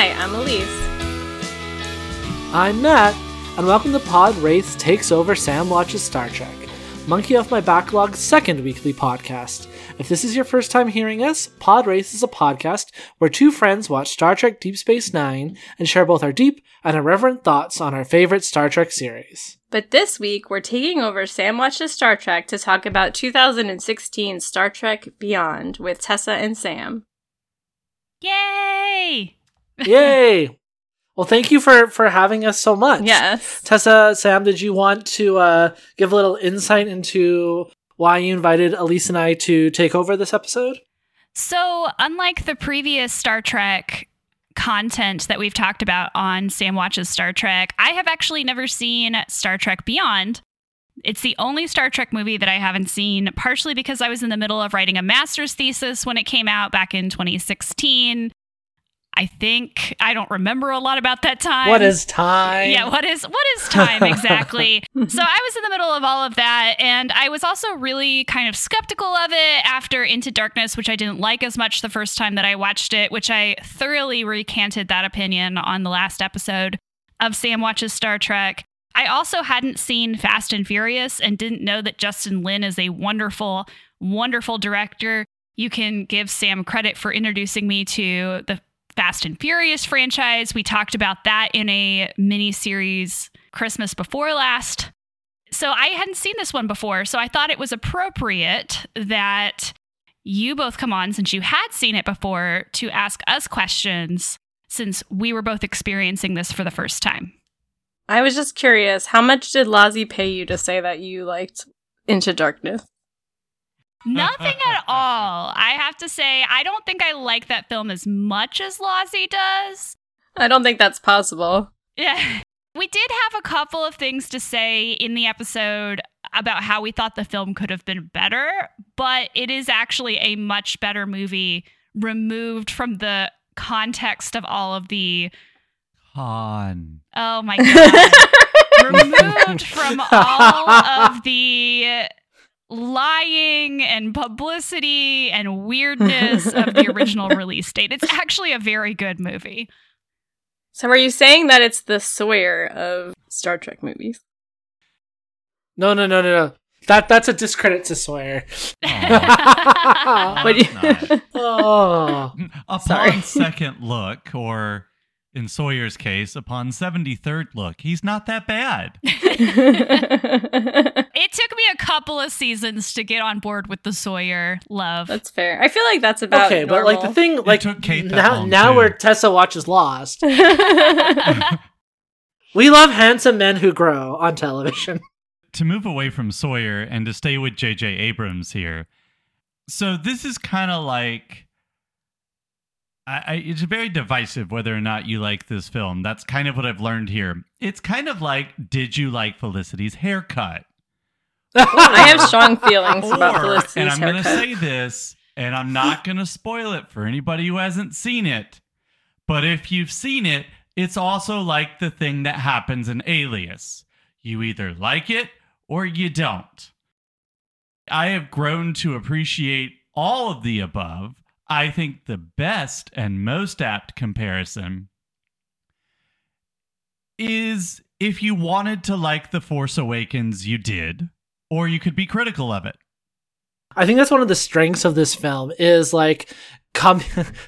Hi, I'm Elise. I'm Matt, and welcome to Pod Wraith Takes Over Sam Watches Star Trek, Monkey Off My Backlog's second weekly podcast. If this is your first time hearing us, Pod Wraith is a podcast where two friends watch Star Trek Deep Space Nine and share both our deep and irreverent thoughts on our favorite Star Trek series. But this week, we're taking over Sam Watches Star Trek to talk about 2016 Star Trek Beyond with Tessa and Sam. Yay! Yay! Well, thank you for having us so much. Yes. Tessa, Sam, did you want to give a little insight into why you invited Elise and I to take over this episode? So, unlike the previous Star Trek content that we've talked about on Sam Watches Star Trek, I have actually never seen Star Trek Beyond. It's the only Star Trek movie that I haven't seen, partially because I was in the middle of writing a master's thesis when it came out back in 2016. I think I don't remember a lot about that time. What is time? Yeah, what is time exactly? So I was in the middle of all of that, and I was also really kind of skeptical of it after Into Darkness, which I didn't like as much the first time that I watched it, which I thoroughly recanted that opinion on the last episode of Sam Watches Star Trek. I also hadn't seen Fast and Furious and didn't know that Justin Lin is a wonderful, wonderful director. You can give Sam credit for introducing me to the Fast and Furious franchise. We talked about that in a miniseries Christmas before last. So I hadn't seen this one before, so I thought it was appropriate that you both come on, since you had seen it before, to ask us questions, since we were both experiencing this for the first time. I was just curious, how much did Lazi pay you to say that you liked Into Darkness? Nothing at all. I have to say, I don't think I like that film as much as Lazi does. I don't think that's possible. Yeah. We did have a couple of things to say in the episode about how we thought the film could have been better, but it is actually a much better movie removed from the context of all of the... Han. Oh my God. Removed from all of the... lying and publicity and weirdness of the original release date. It's actually a very good movie. So are you saying that it's the Sawyer of Star Trek movies? No. That's a discredit to Sawyer. Oh, but you... oh. Upon Sorry. Second look, or in Sawyer's case, upon 73rd look, he's not that bad. It took me a couple of seasons to get on board with the Sawyer love. That's fair. I feel like that's about okay, normal. But like the thing, like took Kate now where Tessa watches Lost. We love handsome men who grow on television. To move away from Sawyer and to stay with J.J. Abrams here. So this is kind of like, it's very divisive whether or not you like this film. That's kind of what I've learned here. It's kind of like, did you like Felicity's haircut? I have strong feelings about Felicity's haircut. And I'm going to say this, and I'm not going to spoil it for anybody who hasn't seen it. But if you've seen it, it's also like the thing that happens in Alias. You either like it or you don't. I have grown to appreciate all of the above. I think the best and most apt comparison is if you wanted to like The Force Awakens, you did. Or you could be critical of it. I think that's one of the strengths of this film is like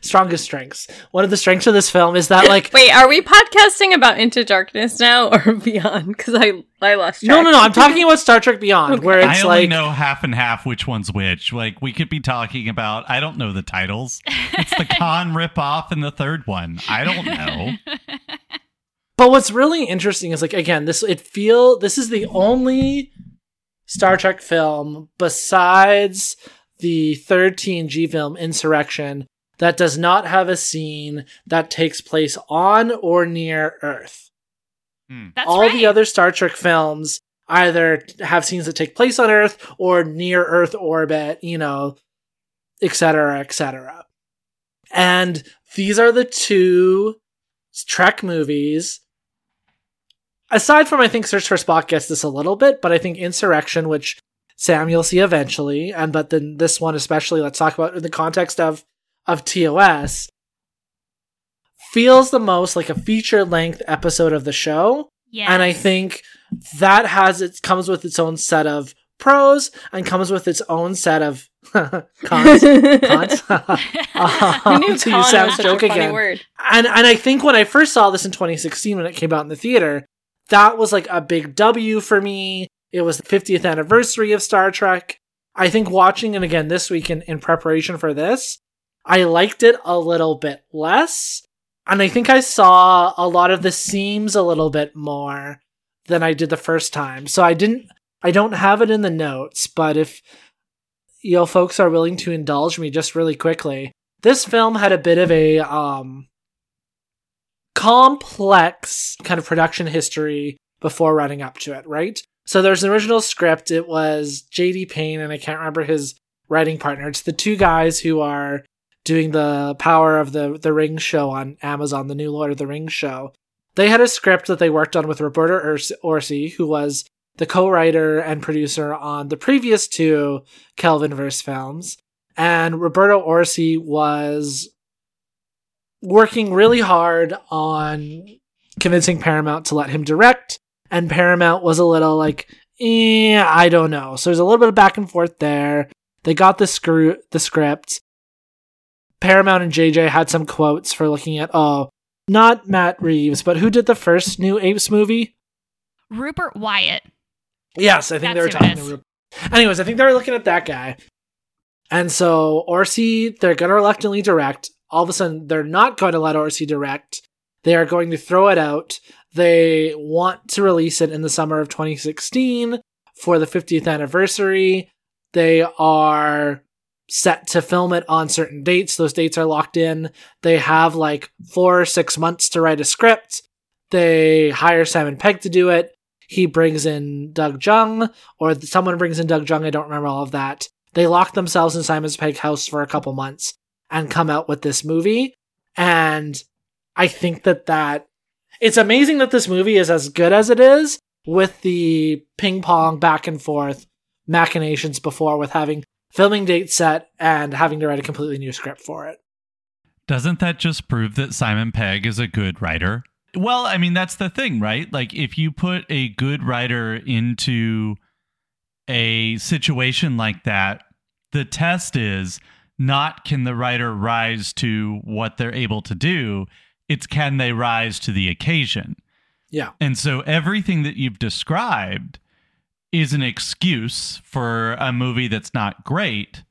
strongest strengths. One of the strengths of this film is that like wait, are we podcasting about Into Darkness now or Beyond? Because I lost track. No. I'm talking about Star Trek Beyond, okay. Where it's I only like know half and half which one's which. Like we could be talking about I don't know the titles. It's the Khan ripoff and the third one. I don't know. But what's really interesting is like again this is the only Star Trek film besides the third TNG film Insurrection that does not have a scene that takes place on or near Earth. That's all right. The other Star Trek films either have scenes that take place on Earth or near Earth orbit, you know, et cetera, et cetera. And these are the two Trek movies. Aside from, I think, Search for Spock gets this a little bit, but I think Insurrection, which, Sam, you'll see eventually, but then this one especially, let's talk about in the context of TOS, feels the most like a feature-length episode of the show. Yes. And I think that comes with its own set of pros and comes with its own set of cons. Cons? So you sound joke again. Word. And I think when I first saw this in 2016 when it came out in the theater, that was like a big W for me. It was the 50th anniversary of Star Trek. I think watching it again this week in preparation for this, I liked it a little bit less. And I think I saw a lot of the seams a little bit more than I did the first time. So I don't have it in the notes, but if you folks are willing to indulge me just really quickly, this film had a bit of a complex kind of production history before running up to it, right? So there's an original script. It was J.D. Payne, and I can't remember his writing partner. It's the two guys who are doing the Power of the Rings show on Amazon, the new Lord of the Rings show. They had a script that they worked on with Roberta Orci, who was the co-writer and producer on the previous two Kelvinverse films. And Roberta Orci was working really hard on convincing Paramount to let him direct. And Paramount was a little like, I don't know. So there's a little bit of back and forth there. They got the script. Paramount and JJ had some quotes for looking at, not Matt Reeves, but who did the first New Apes movie? Rupert Wyatt. Yes, I think they were talking to Rupert. Anyways, I think they were looking at that guy. And so Orci, they're going to reluctantly direct. All of a sudden, they're not going to let Orci direct. They are going to throw it out. They want to release it in the summer of 2016 for the 50th anniversary. They are set to film it on certain dates. Those dates are locked in. They have like 4 or 6 months to write a script. They hire Simon Pegg to do it. He brings in Doug Jung, or someone brings in Doug Jung. I don't remember all of that. They lock themselves in Simon Pegg's house for a couple months and come out with this movie. And I think that it's amazing that this movie is as good as it is with the ping pong back and forth machinations before with having filming date set and having to write a completely new script for it. Doesn't that just prove that Simon Pegg is a good writer? Well, I mean, that's the thing, right? Like if you put a good writer into a situation like that, the test is not can the writer rise to what they're able to do? It's can they rise to the occasion? Yeah. And so everything that you've described is an excuse for a movie that's not great,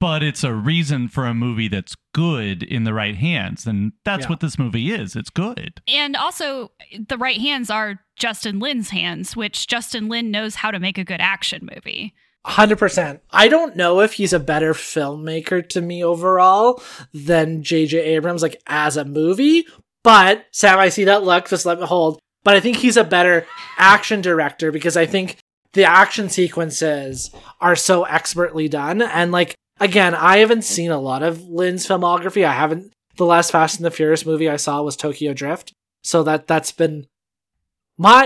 but it's a reason for a movie that's good in the right hands. And that's what this movie is. It's good. And also the right hands are Justin Lin's hands, which Justin Lin knows how to make a good action movie. 100%. I don't know if he's a better filmmaker to me overall than J.J. Abrams, like as a movie. But Sam, I see that look. Just let me hold. But I think he's a better action director because I think the action sequences are so expertly done. And like again, I haven't seen a lot of Lin's filmography. I haven't. The last Fast and the Furious movie I saw was Tokyo Drift. So that's been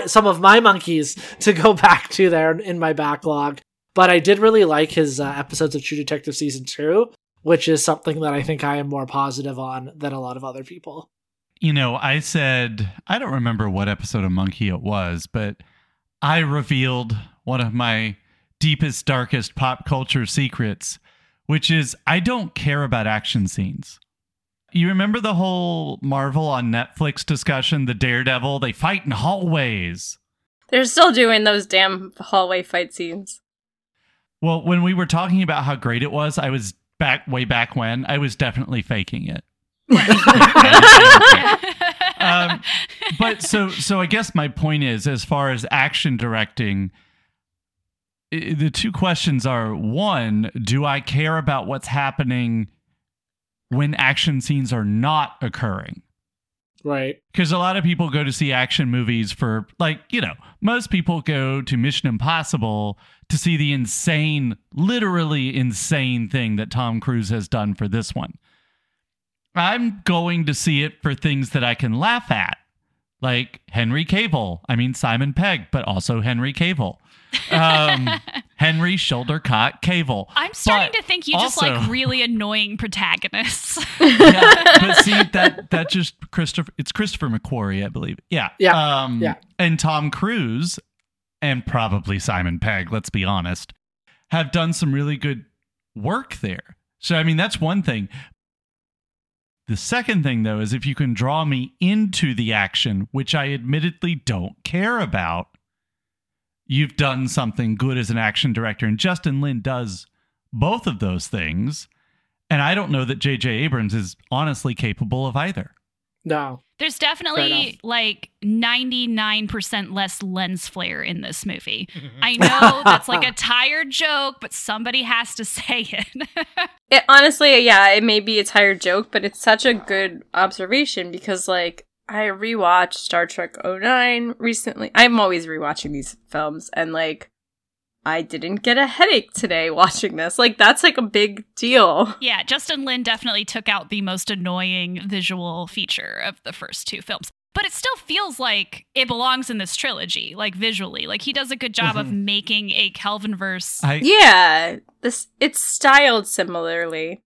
some of my monkeys to go back to there in my backlog. But I did really like his episodes of True Detective Season 2, which is something that I think I am more positive on than a lot of other people. You know, I said, I don't remember what episode of Monkey it was, but I revealed one of my deepest, darkest pop culture secrets, which is I don't care about action scenes. You remember the whole Marvel on Netflix discussion, the Daredevil, they fight in hallways. They're still doing those damn hallway fight scenes. Well, when we were talking about how great it was, I was way back when, I was definitely faking it. But so I guess my point is, as far as action directing, the two questions are, one, do I care about what's happening when action scenes are not occurring? Right. Because a lot of people go to see action movies for, like, you know, most people go to Mission Impossible to see the insane, literally insane thing that Tom Cruise has done for this one. I'm going to see it for things that I can laugh at, like Henry Cavill. I mean, Simon Pegg, but also Henry Cavill. Henry Shouldercock Cavill. I'm starting to think you also, just like really annoying protagonists. Yeah, but see that just Christopher McQuarrie, I believe. Yeah. Yeah. And Tom Cruise and probably Simon Pegg, let's be honest, have done some really good work there. So I mean, that's one thing. The second thing, though, is if you can draw me into the action, which I admittedly don't care about, you've done something good as an action director. And Justin Lin does both of those things. And I don't know that J.J. Abrams is honestly capable of either. No. There's definitely like 99% less lens flare in this movie. I know that's like a tired joke, but somebody has to say it. It honestly, yeah, it may be a tired joke, but it's such a good observation because like I rewatched Star Trek 09 recently. I'm always rewatching these films and like I didn't get a headache today watching this. Like, that's like a big deal. Yeah, Justin Lin definitely took out the most annoying visual feature of the first two films. But it still feels like it belongs in this trilogy, like visually. Like, he does a good job of making a Kelvinverse. It's styled similarly.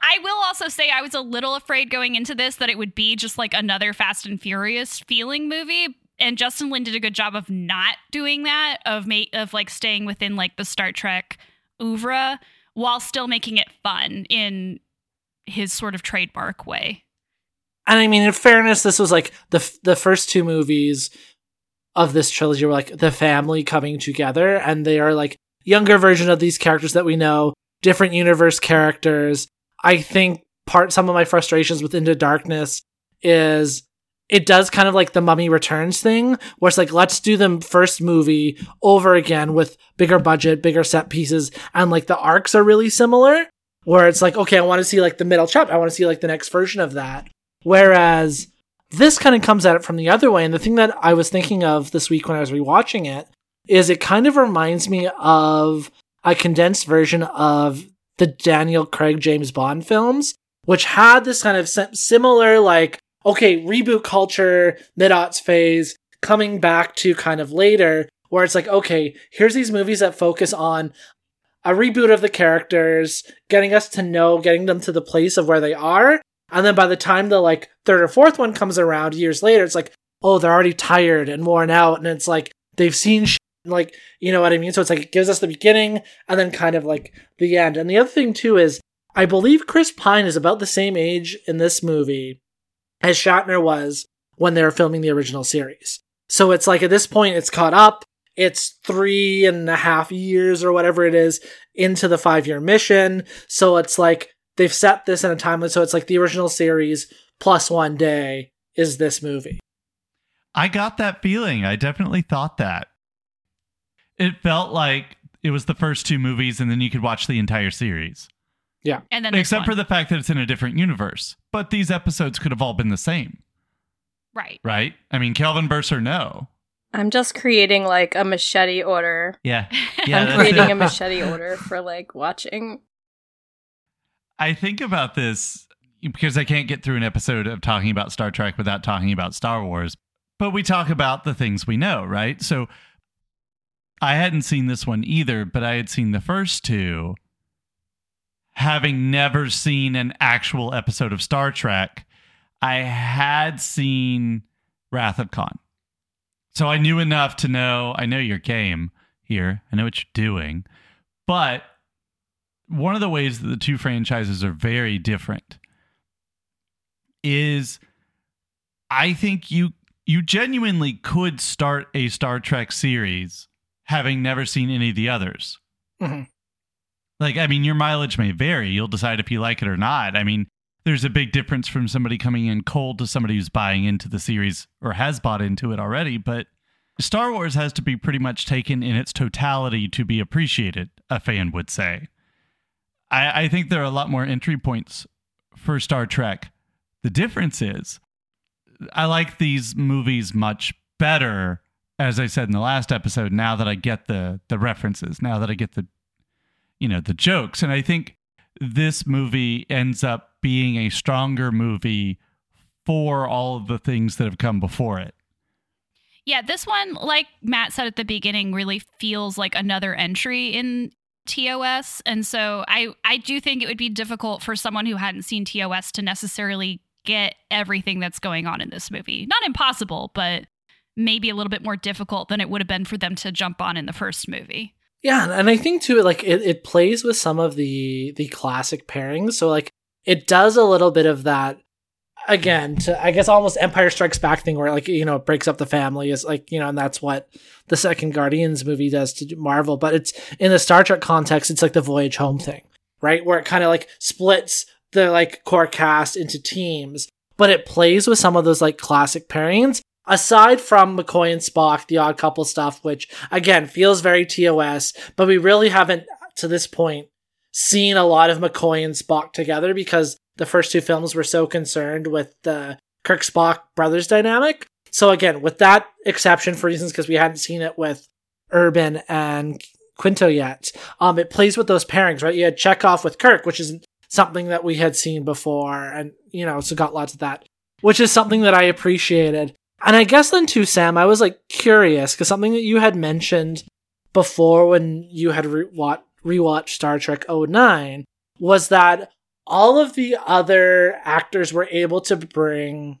I will also say I was a little afraid going into this that it would be just like another Fast and Furious feeling movie. And Justin Lin did a good job of not doing that, of like staying within like the Star Trek oeuvre while still making it fun in his sort of trademark way. And I mean, in fairness, this was like the first two movies of this trilogy were like the family coming together, and they are like younger version of these characters that we know, different universe characters. I think some of my frustrations with Into Darkness is it does kind of like the Mummy Returns thing, where it's like, let's do the first movie over again with bigger budget, bigger set pieces, and like the arcs are really similar, where it's like, okay, I want to see like the middle chapter, I want to see like the next version of that. Whereas this kind of comes at it from the other way, and the thing that I was thinking of this week when I was rewatching it is it kind of reminds me of a condensed version of the Daniel Craig James Bond films, which had this kind of similar like, okay, reboot culture, mid-aughts phase, coming back to kind of later, where it's like, okay, here's these movies that focus on a reboot of the characters, getting us to know, getting them to the place of where they are, and then by the time the like third or fourth one comes around years later, it's like, oh, they're already tired and worn out, and it's like, they've seen shit, like, you know what I mean? So it's like, it gives us the beginning, and then kind of like the end. And the other thing too is, I believe Chris Pine is about the same age in this movie as Shatner was when they were filming the original series. So it's like, at this point, it's caught up. It's 3.5 years or whatever it is into the 5-year mission. So it's like, they've set this in a timeline. So it's like the original series plus one day is this movie. I got that feeling. I definitely thought that. It felt like it was the first two movies and then you could watch the entire series. Yeah. And then except for the fact that it's in a different universe. But these episodes could have all been the same. Right. Right? I mean, Kelvinverse or no. I'm just creating like a machete order. Yeah I'm creating a machete order for like watching. I think about this because I can't get through an episode of talking about Star Trek without talking about Star Wars. But we talk about the things we know, right? So I hadn't seen this one either, but I had seen the first two. Having never seen an actual episode of Star Trek, I had seen Wrath of Khan. So I knew enough to know, I know your game here. I know what you're doing. But one of the ways that the two franchises are very different is I think you genuinely could start a Star Trek series having never seen any of the others. Mm-hmm. Like, I mean, your mileage may vary. You'll decide if you like it or not. I mean, there's a big difference from somebody coming in cold to somebody who's buying into the series or has bought into it already. But Star Wars has to be pretty much taken in its totality to be appreciated, a fan would say. I think there are a lot more entry points for Star Trek. The difference is, I like these movies much better, as I said in the last episode, now that I get the references, now that I get the jokes. And I think this movie ends up being a stronger movie for all of the things that have come before it. Yeah, this one, like Matt said at the beginning, really feels like another entry in TOS. And so I do think it would be difficult for someone who hadn't seen TOS to necessarily get everything that's going on in this movie. Not impossible, but maybe a little bit more difficult than it would have been for them to jump on in the first movie. Yeah, and I think too, like it plays with some of the classic pairings. So like it does a little bit of that again to, I guess, almost Empire Strikes Back thing where, like, you know, it breaks up the family, is like, you know, and that's what the second Guardians movie does to Marvel. But it's in the Star Trek context, it's like the Voyage Home thing, right? Where it kind of like splits the like core cast into teams, but it plays with some of those like classic pairings. Aside from McCoy and Spock, the Odd Couple stuff, which, again, feels very TOS, but we really haven't, to this point, seen a lot of McCoy and Spock together because the first two films were so concerned with the Kirk-Spock brothers dynamic. So again, with that exception, for reasons because we hadn't seen it with Urban and Quinto yet, it plays with those pairings, right? You had Chekhov with Kirk, which is something that we had seen before, and, you know, so got lots of that, which is something that I appreciated. And I guess then too, Sam, I was like curious because something that you had mentioned before when you had rewatched Star Trek 09 was that all of the other actors were able to bring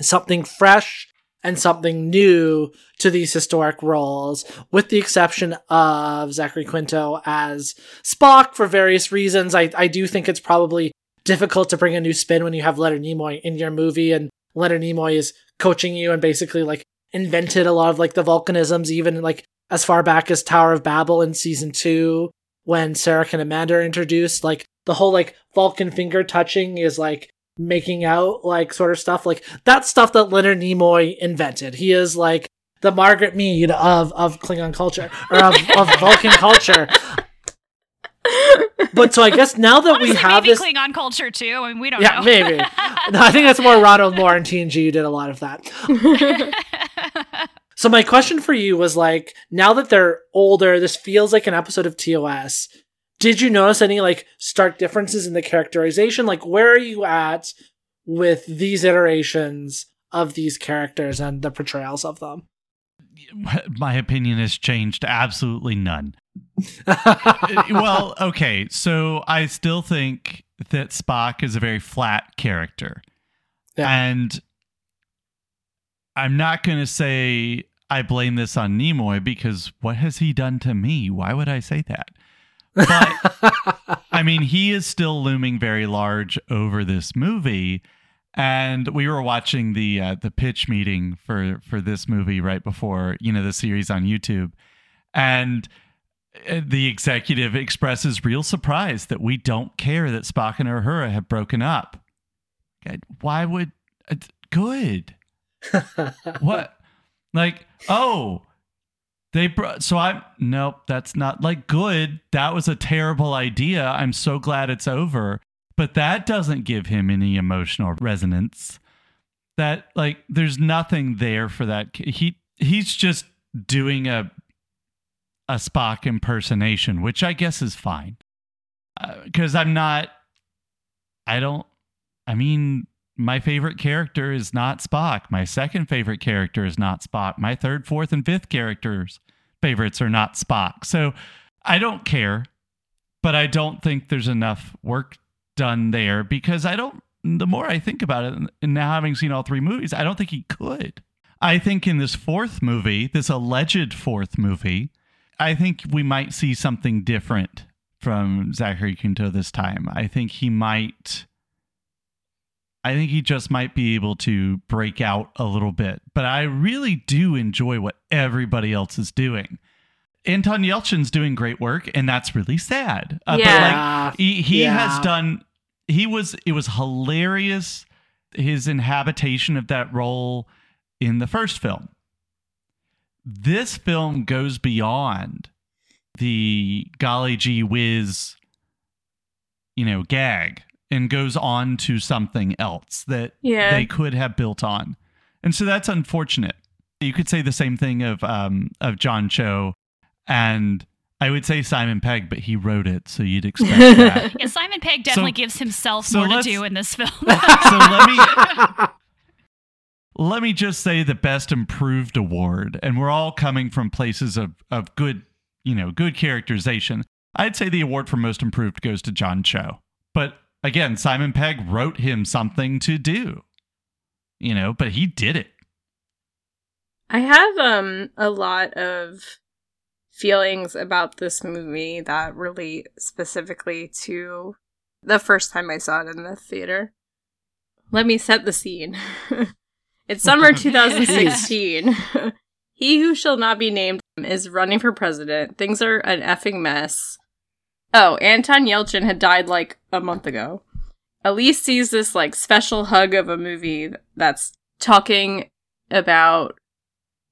something fresh and something new to these historic roles, with the exception of Zachary Quinto as Spock for various reasons. I do think it's probably difficult to bring a new spin when you have Leonard Nimoy in your movie, and Leonard Nimoy is coaching you and basically like invented a lot of like the Vulcanisms, even like as far back as Tower of Babel in season 2, when Sarek and Amanda are introduced, like the whole like Vulcan finger touching is like making out like sort of stuff, like that stuff that Leonard Nimoy invented. He is like the Margaret Mead of Klingon culture, or of Vulcan culture. But so I guess now that honestly, we have maybe this Klingon culture too, I mean, we don't know. Yeah, maybe. No, I think that's more Ronald Moore and TNG did a lot of that. So my question for you was like, now that they're older, this feels like an episode of TOS. Did you notice any like stark differences in the characterization? Like, where are you at with these iterations of these characters and the portrayals of them? My opinion has changed absolutely none. Well, okay, so I still think that Spock is a very flat character. Yeah. And I'm not going to say I blame this on Nimoy, because what has he done to me? Why would I say that? But I mean, he is still looming very large over this movie. And we were watching the pitch meeting for this movie right before, you know, the series on YouTube. And the executive expresses real surprise that we don't care that Spock and Uhura have broken up. Why would... Good. What? Like, oh, they... So I'm... Nope, that's not... Like, good. That was a terrible idea. I'm so glad it's over. But that doesn't give him any emotional resonance. That, like, there's nothing there for that. He's just doing a Spock impersonation, which I guess is fine. Because my favorite character is not Spock. My second favorite character is not Spock. My third, fourth, and fifth characters' favorites are not Spock. So I don't care, but I don't think there's enough work done there, because the more I think about it, and now having seen all three movies, I don't think he could. I think in this fourth movie, this alleged fourth movie, I think we might see something different from Zachary Quinto this time. I think he just might be able to break out a little bit, but I really do enjoy what everybody else is doing. Anton Yelchin's doing great work, and that's really sad. Yeah. But like, it was hilarious, his inhabitation of that role in the first film. This film goes beyond the golly gee whiz, you know, gag, and goes on to something else that they could have built on. And so that's unfortunate. You could say the same thing of John Cho. And I would say Simon Pegg, but he wrote it, so you'd expect that. Yeah, Simon Pegg definitely gives himself more to do in this film. So let me let me just say the Best Improved Award, and we're all coming from places of good, you know, good characterization. I'd say the award for Most Improved goes to John Cho. But again, Simon Pegg wrote him something to do, you know, but he did it. I have a lot of feelings about this movie that relate specifically to the first time I saw it in the theater. Let me set the scene. It's summer 2016. He who shall not be named is running for president. Things are an effing mess. Oh, Anton Yelchin had died like a month ago. Elise sees this like special hug of a movie that's talking about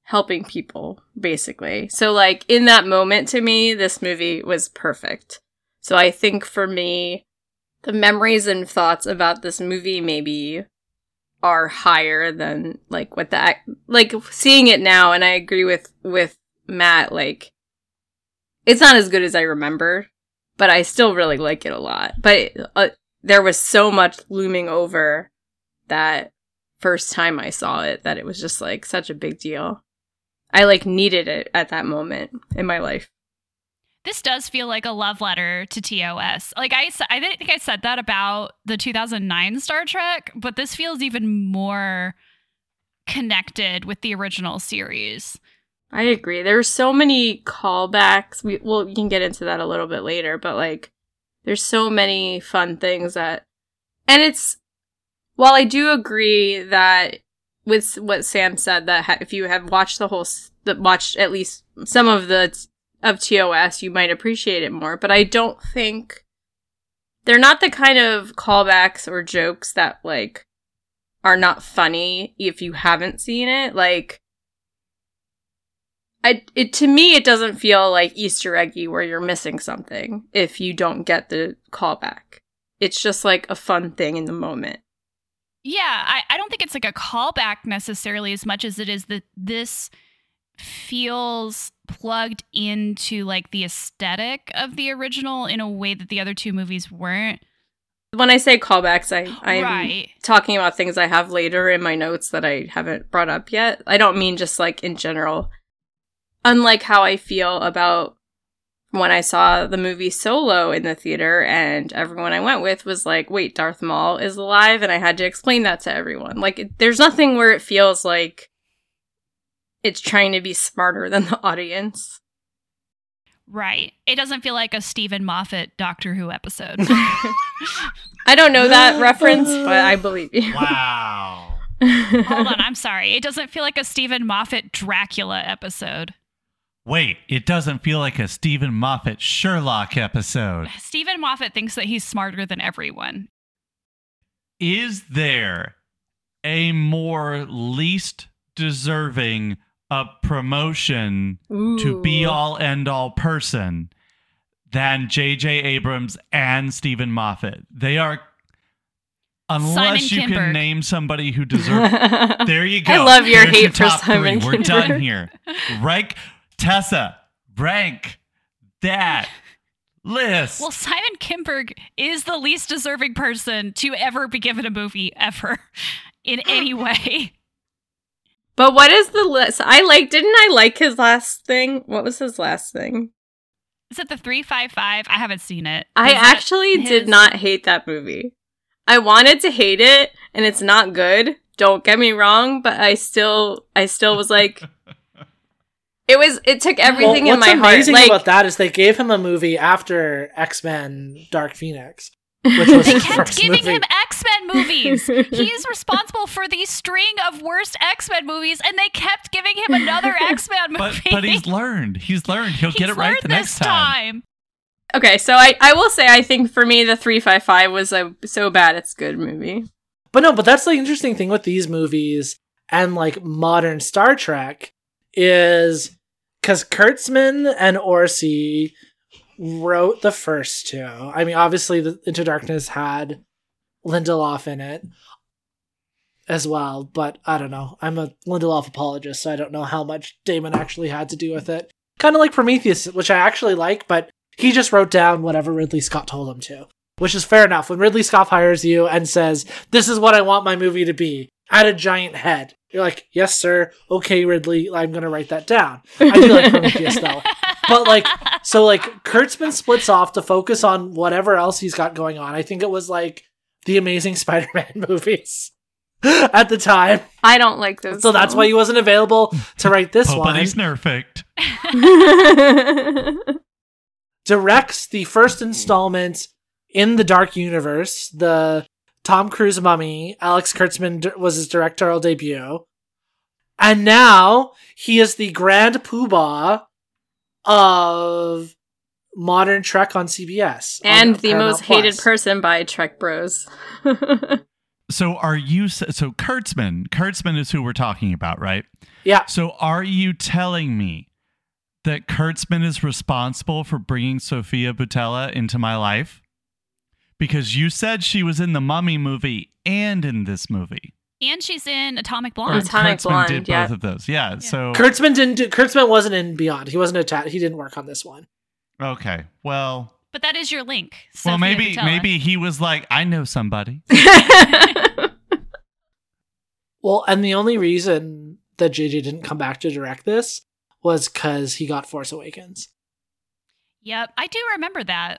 helping people, basically. So like in that moment to me, this movie was perfect. So I think for me, the memories and thoughts about this movie maybe are higher than like what the like seeing it now. And I agree with Matt, like it's not as good as I remember, but I still really like it a lot. But there was so much looming over that first time I saw it that it was just like such a big deal. I like needed it at that moment in my life. This does feel like a love letter to TOS. Like I didn't think I said that about the 2009 Star Trek, but this feels even more connected with the original series. I agree. There's so many callbacks. We can get into that a little bit later, but like there's so many fun things that, and it's, while I do agree that with what Sam said, that if you have watched watched at least some of of TOS, you might appreciate it more, but I don't think they're not the kind of callbacks or jokes that like are not funny if you haven't seen it. Like to me, it doesn't feel like Easter eggy where you're missing something if you don't get the callback. It's just like a fun thing in the moment. Yeah, I don't think it's like a callback necessarily as much as it is that this feels plugged into like the aesthetic of the original in a way that the other two movies weren't. When I say callbacks, I'm right. Talking about things I have later in my notes that I haven't brought up yet. I don't mean just like in general. Unlike how I feel about when I saw the movie Solo in the theater and everyone I went with was like, wait, Darth Maul is alive, and I had to explain that to everyone. Like, there's nothing where it feels like it's trying to be smarter than the audience. Right. It doesn't feel like a Stephen Moffat Doctor Who episode. I don't know that reference, but I believe you. Wow. Hold on. I'm sorry. It doesn't feel like a Stephen Moffat Dracula episode. Wait, it doesn't feel like a Stephen Moffat Sherlock episode. Stephen Moffat thinks that he's smarter than everyone. Is there a more least deserving a promotion to be all end all person than J.J. Abrams and Stephen Moffat? They are, unless Simon Kinberg. Can name somebody who deserves it. There you go. I love your There's hate your for Simon Kinberg. We're done here. Rank, Tessa, rank that list. Well, Simon Kinberg is the least deserving person to ever be given a movie ever in any way. But what is the list? Didn't I like his last thing? What was his last thing? Is it the 355? I haven't seen it. I actually did not hate that movie. I wanted to hate it, and it's not good. Don't get me wrong, but I still was like, it took everything in my heart. What's amazing about that is they gave him a movie after X-Men Dark Phoenix. Which was they kept giving him X-Men movies. He's responsible for the string of worst X-Men movies, and they kept giving him another X-Men movie. But he's learned. He'll get it right the next time. Okay, so I will say I think for me the 355 was a so bad it's good movie. But no, but that's the interesting thing with these movies and like modern Star Trek is because Kurtzman and Orci wrote the first two. I mean, obviously, the Into Darkness had Lindelof in it as well, but I don't know. I'm a Lindelof apologist, so I don't know how much Damon actually had to do with it. Kind of like Prometheus, which I actually like, but he just wrote down whatever Ridley Scott told him to, which is fair enough. When Ridley Scott hires you and says, this is what I want my movie to be, add a giant head, You're like, yes, sir. Okay, Ridley, I'm going to write that down. I do like Prometheus, though. But, like, so, like, Kurtzman splits off to focus on whatever else he's got going on. I think it was, like, the Amazing Spider-Man movies at the time. I don't like those. So that's why he wasn't available to write this one. He's perfect. Directs the first installment in the Dark Universe, the Tom Cruise Mummy. Alex Kurtzman was his directorial debut. And now he is the grand poobah of modern Trek on CBS. And the most hated person by Trek Bros. So Kurtzman is who we're talking about, right? Yeah. So are you telling me that Kurtzman is responsible for bringing Sofia Boutella into my life? Because you said she was in the Mummy movie and in this movie. And she's in Atomic Blonde. Kurtzman did both of those. Yeah. So Kurtzman Kurtzman wasn't in Beyond. He wasn't he didn't work on this one. Okay. Well, but that is your link. Well, maybe he was like, I know somebody. Well, and the only reason that JJ didn't come back to direct this was because he got Force Awakens. Yep, I do remember that.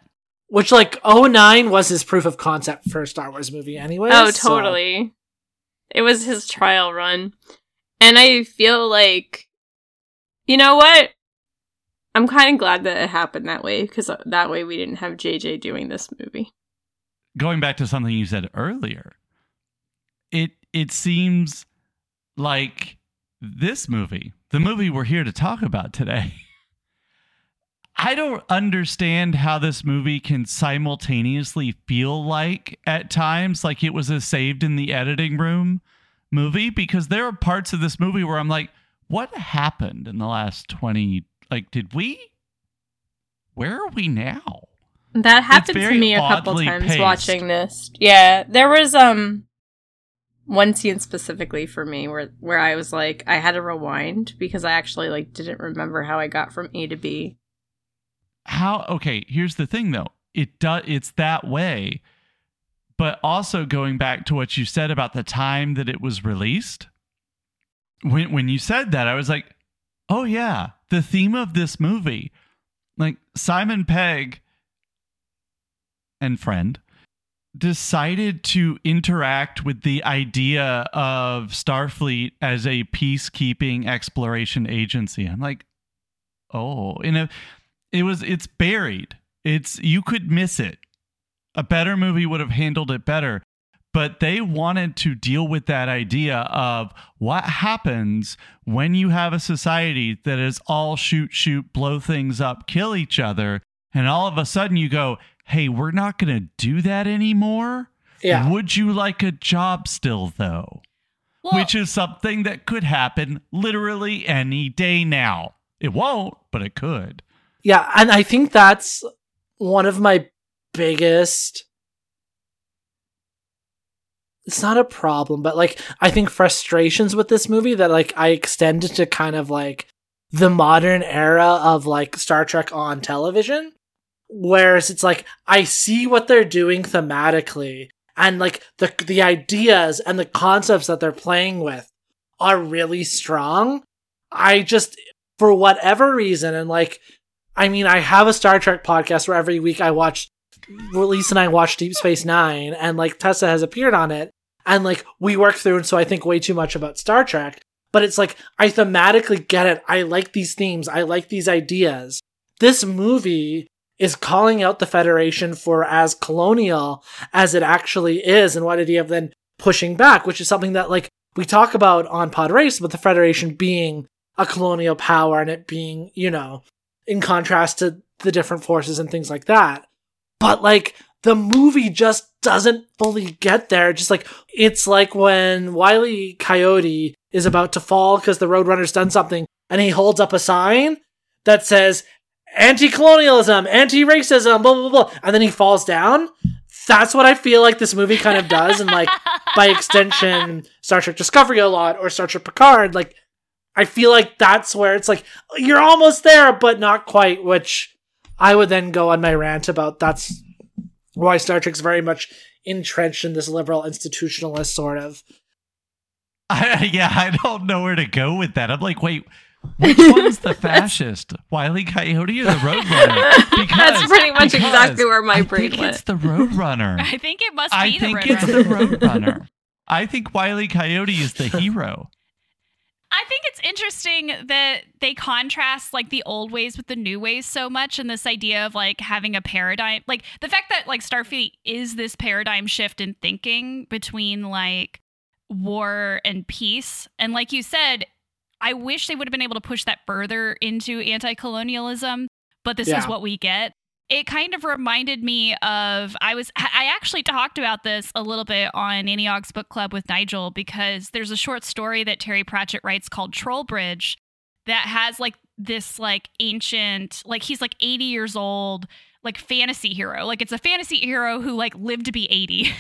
Which, like, 2009 was his proof of concept for a Star Wars movie anyway. Oh, totally. So. It was his trial run. And I feel like, you know what? I'm kind of glad that it happened that way, because that way we didn't have JJ doing this movie. Going back to something you said earlier, it seems like this movie, the movie we're here to talk about today, I don't understand how this movie can simultaneously feel like, at times, like it was a saved in the editing room movie, because there are parts of this movie where I'm like, what happened in the last 20? Like, where are we now? That happened to me a couple times watching this. Yeah, there was one scene specifically for me where I was like, I had to rewind because I actually like didn't remember how I got from A to B. How? Okay, here's the thing though. It's that way. But also going back to what you said about the time that it was released. When you said that, I was like, oh yeah, the theme of this movie, like Simon Pegg and friend decided to interact with the idea of Starfleet as a peacekeeping exploration agency. I'm like, oh, it's buried. You could miss it. A better movie would have handled it better. But they wanted to deal with that idea of what happens when you have a society that is all shoot, blow things up, kill each other. And all of a sudden you go, hey, we're not going to do that anymore. Yeah. Would you like a job still, though? Well, which is something that could happen literally any day now. It won't, but it could. Yeah. And I think that's one of my biggest... It's not a problem, but, like, I think frustrations with this movie that, like, I extend to kind of, like, the modern era of, like, Star Trek on television. Whereas it's, like, I see what they're doing thematically, and, like, the ideas and the concepts that they're playing with are really strong. I just, for whatever reason, and, like, I mean, I have a Star Trek podcast where every week I watch... Lisa and I watched Deep Space Nine, and like Tessa has appeared on it, and like we work through, and so I think way too much about Star Trek. But it's like I thematically get it. I like these themes. I like these ideas. This movie is calling out the Federation for as colonial as it actually is, and what did he have then pushing back, which is something that like we talk about on Pod Race, but the Federation being a colonial power and it being, you know, in contrast to the different forces and things like that. But, like, the movie just doesn't fully get there. Just, like, it's like when Wile E. Coyote is about to fall because the Roadrunner's done something, and he holds up a sign that says, anti-colonialism, anti-racism, blah, blah, blah, and then he falls down. That's what I feel like this movie kind of does, and, like, by extension, Star Trek Discovery a lot, or Star Trek Picard, like, I feel like that's where it's like, you're almost there, but not quite, which... I would then go on my rant about that's why Star Trek's very much entrenched in this liberal institutionalist sort of I don't know where to go with that. I'm like, wait, which one's the fascist? Wile E. Coyote or the Roadrunner? That's pretty much exactly where my brain went. It's the Roadrunner. I think it must be the Roadrunner. I think Wile E. Coyote is the hero. I think it's interesting that they contrast like the old ways with the new ways so much, and this idea of like having a paradigm, like the fact that like Starfleet is this paradigm shift in thinking between like war and peace. And like you said, I wish they would have been able to push that further into anti-colonialism, but this is what we get. It kind of reminded me of, I actually talked about this a little bit on Antioch's Book Club with Nigel, because there's a short story that Terry Pratchett writes called Troll Bridge that has like this like ancient, like he's like 80 years old, like fantasy hero. Like it's a fantasy hero who like lived to be 80.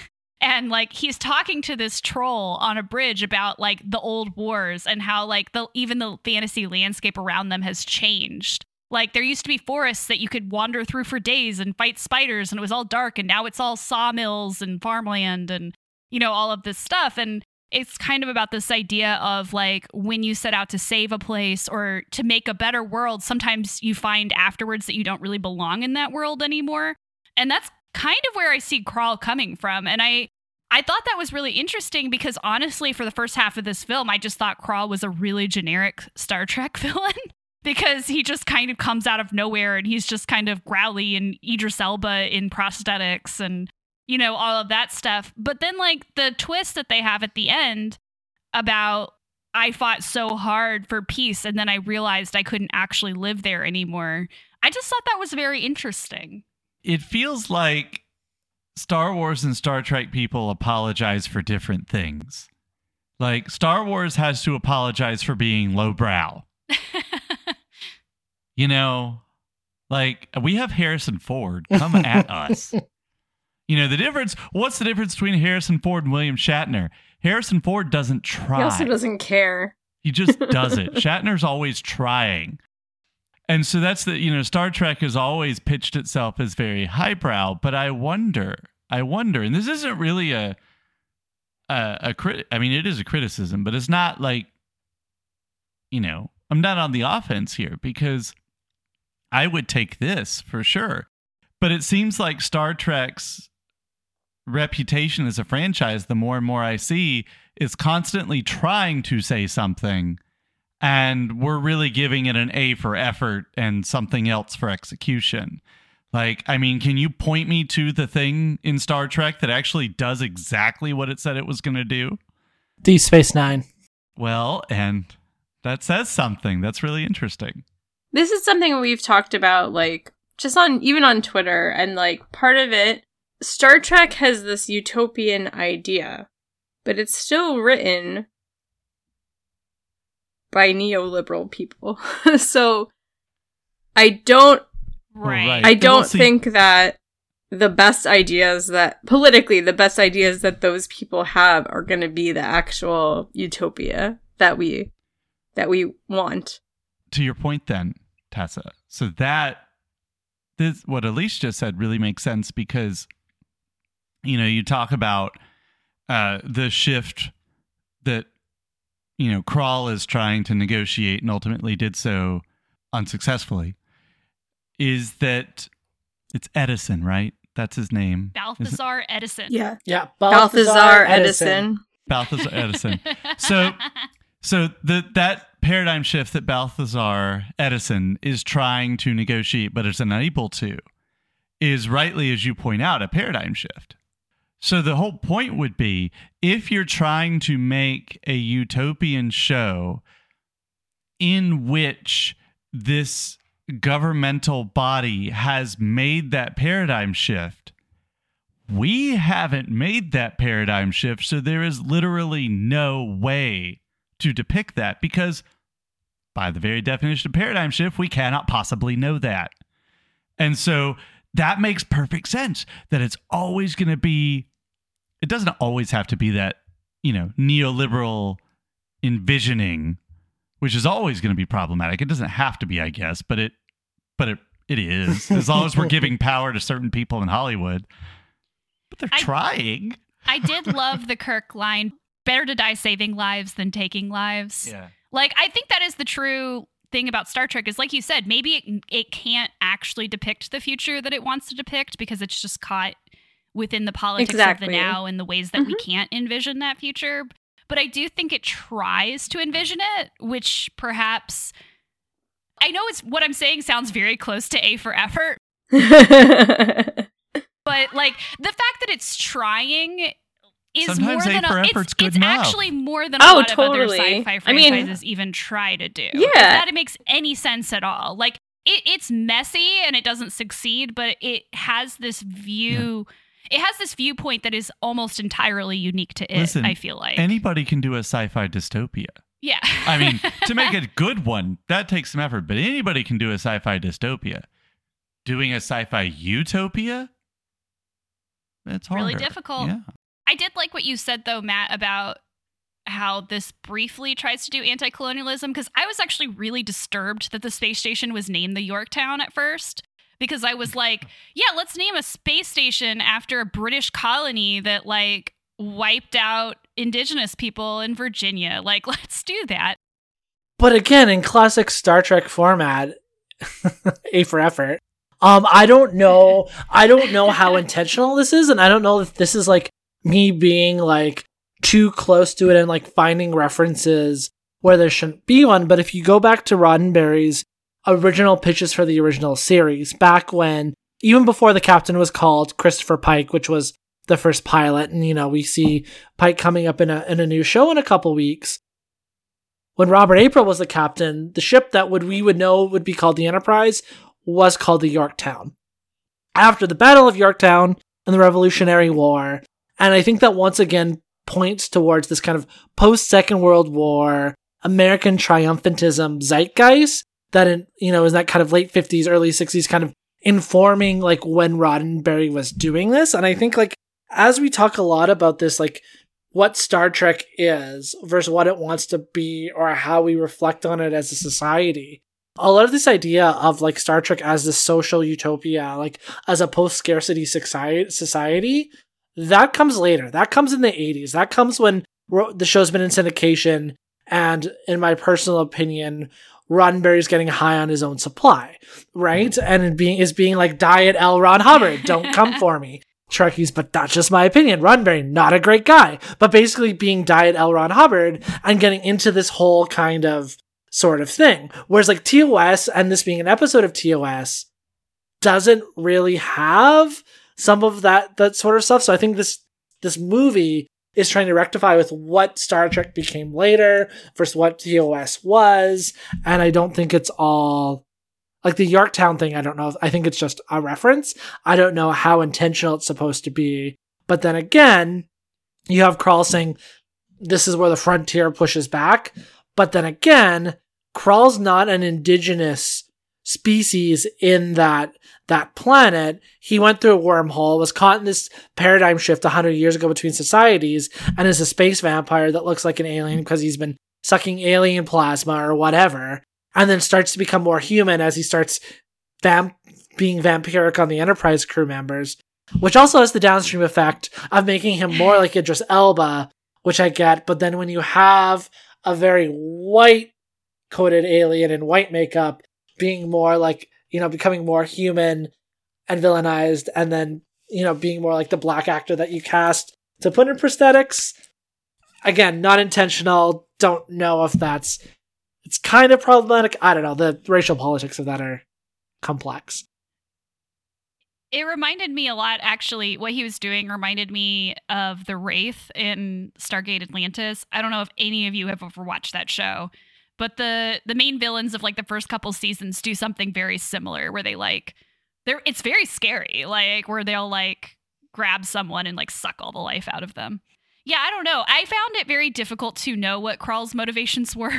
And like he's talking to this troll on a bridge about like the old wars and how like even the fantasy landscape around them has changed. Like there used to be forests that you could wander through for days and fight spiders, and it was all dark, and now it's all sawmills and farmland and, you know, all of this stuff. And it's kind of about this idea of like when you set out to save a place or to make a better world, sometimes you find afterwards that you don't really belong in that world anymore. And that's kind of where I see Crawl coming from. And I thought that was really interesting because honestly, for the first half of this film, I just thought Crawl was a really generic Star Trek villain. Because he just kind of comes out of nowhere and he's just kind of growly and Idris Elba in prosthetics and, you know, all of that stuff. But then like the twist that they have at the end about I fought so hard for peace and then I realized I couldn't actually live there anymore. I just thought that was very interesting. It feels like Star Wars and Star Trek people apologize for different things. Like Star Wars has to apologize for being lowbrow. You know, like we have Harrison Ford come at us. You know, the difference. What's the difference between Harrison Ford and William Shatner? Harrison Ford doesn't try. He also doesn't care. He just does it. Shatner's always trying. And so that's the, you know, Star Trek has always pitched itself as very highbrow. But I wonder, and this isn't really a crit. I mean, it is a criticism, but it's not like, you know, I'm not on the offense here because I would take this for sure. But it seems like Star Trek's reputation as a franchise, the more and more I see, is constantly trying to say something. And we're really giving it an A for effort and something else for execution. Like, I mean, can you point me to the thing in Star Trek that actually does exactly what it said it was going to do? Deep Space Nine. Well, and... that says something. That's really interesting. This is something we've talked about, like, just even on Twitter. And, like, part of it, Star Trek has this utopian idea, but it's still written by neoliberal people. So I don't think that the best ideas that those people have are going to be the actual utopia that we want. To your point then, Tessa. So what Elise just said really makes sense because, you know, you talk about the shift that, you know, Crawl is trying to negotiate and ultimately did so unsuccessfully, is that it's Edison, right? That's his name. Balthazar Edison. Yeah. Yeah. Balthazar Edison. So that paradigm shift that Balthazar Edison is trying to negotiate but is unable to is rightly, as you point out, a paradigm shift. So the whole point would be if you're trying to make a utopian show in which this governmental body has made that paradigm shift, we haven't made that paradigm shift, so there is literally no way to depict that, because by the very definition of paradigm shift, we cannot possibly know that. And so that makes perfect sense that it's always going to be, it doesn't always have to be that, you know, neoliberal envisioning, which is always going to be problematic. It doesn't have to be, I guess, but it is, as long as we're giving power to certain people in Hollywood, but they're trying. I did love the Kirk line. better to die saving lives than taking lives. Yeah. Like, I think that is the true thing about Star Trek is, like you said, maybe it can't actually depict the future that it wants to depict because it's just caught within the politics exactly. of the now and the ways that mm-hmm. we can't envision that future. But I do think it tries to envision it, which perhaps, I know it's what I'm saying sounds very close to A for effort. But like the fact that it's trying is sometimes more than a, it's actually more than a lot totally. Of other sci-fi franchises even try to do. Yeah, that it makes any sense at all. Like it's messy and it doesn't succeed, but it has this view. Yeah. It has this viewpoint that is almost entirely unique to it. Listen, I feel like anybody can do a sci-fi dystopia. Yeah, I mean, to make a good one, that takes some effort. But anybody can do a sci-fi dystopia. Doing a sci-fi utopia, that's harder. Really difficult. Yeah. I did like what you said, though, Matt, about how this briefly tries to do anti-colonialism, because I was actually really disturbed that the space station was named the Yorktown at first, because I was like, yeah, let's name a space station after a British colony that, like, wiped out indigenous people in Virginia. Like, let's do that. But again, in classic Star Trek format, A for effort. I don't know how intentional this is, and I don't know if this is like me being like too close to it and like finding references where there shouldn't be one. But if you go back to Roddenberry's original pitches for the original series, back when, even before the captain was called Christopher Pike, which was the first pilot, and you know we see Pike coming up in a new show in a couple weeks. When Robert April was the captain, the ship that we would know would be called the Enterprise was called the Yorktown. After the Battle of Yorktown and the Revolutionary War, and I think that once again points towards this kind of post-Second World War American triumphantism zeitgeist that is that kind of late 50s, early 60s kind of informing like when Roddenberry was doing this. And I think like as we talk a lot about this, like what Star Trek is versus what it wants to be or how we reflect on it as a society, a lot of this idea of like Star Trek as this social utopia, like as a post-scarcity society, that comes later. That comes in the 80s. That comes when the show's been in syndication, and in my personal opinion, Roddenberry's getting high on his own supply, right? And is being like Diet L. Ron Hubbard, don't come for me, Trekkies, but that's just my opinion. Roddenberry, not a great guy, but basically being Diet L. Ron Hubbard and getting into this whole kind of sort of thing. Whereas like TOS, and this being an episode of TOS, doesn't really have some of that sort of stuff. So I think this movie is trying to rectify with what Star Trek became later versus what TOS was. And I don't think it's all like the Yorktown thing. I don't know. I think it's just a reference. I don't know how intentional it's supposed to be. But then again, you have Krall saying, this is where the frontier pushes back. But then again, Krall's not an indigenous species in that planet. He went through a wormhole, was caught in this paradigm shift 100 years ago between societies, and is a space vampire that looks like an alien because he's been sucking alien plasma or whatever, and then starts to become more human as he starts being vampiric on the Enterprise crew members, which also has the downstream effect of making him more like Idris Elba, which I get, but then when you have a very white-coated alien in white makeup being more like, you know, becoming more human and villainized, and then, you know, being more like the black actor that you cast to put in prosthetics. Again, not intentional. Don't know if it's kind of problematic. I don't know. The racial politics of that are complex. It reminded me a lot, actually, what he was doing reminded me of the Wraith in Stargate Atlantis. I don't know if any of you have ever watched that show, but the main villains of like the first couple seasons do something very similar where they like, it's very scary, like where they'll like grab someone and like suck all the life out of them. Yeah, I don't know. I found it very difficult to know what Krall's motivations were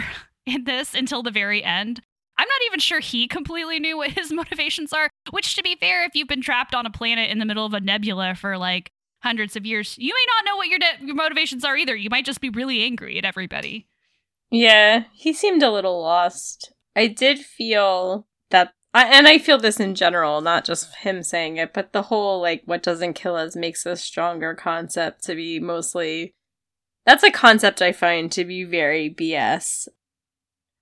in this until the very end. I'm not even sure he completely knew what his motivations are, which, to be fair, if you've been trapped on a planet in the middle of a nebula for like hundreds of years, you may not know what your motivations are either. You might just be really angry at everybody. Yeah, he seemed a little lost. I did feel that, and I feel this in general, not just him saying it, but the whole like what doesn't kill us makes us stronger concept to be mostly That's a concept I find to be very BS.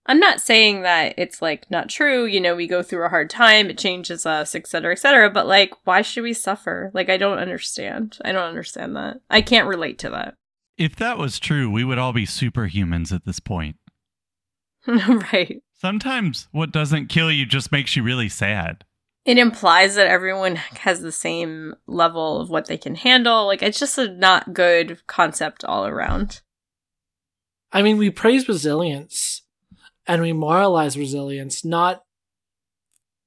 I'm not saying that it's, like, not true, you know, we go through a hard time, it changes us, et cetera, but, like, why should we suffer? Like, I don't understand. I don't understand that. I can't relate to that. If that was true, we would all be superhumans at this point. Right. Sometimes what doesn't kill you just makes you really sad. It implies that everyone has the same level of what they can handle. Like, it's just a not good concept all around. I mean, we praise resilience and we moralize resilience, not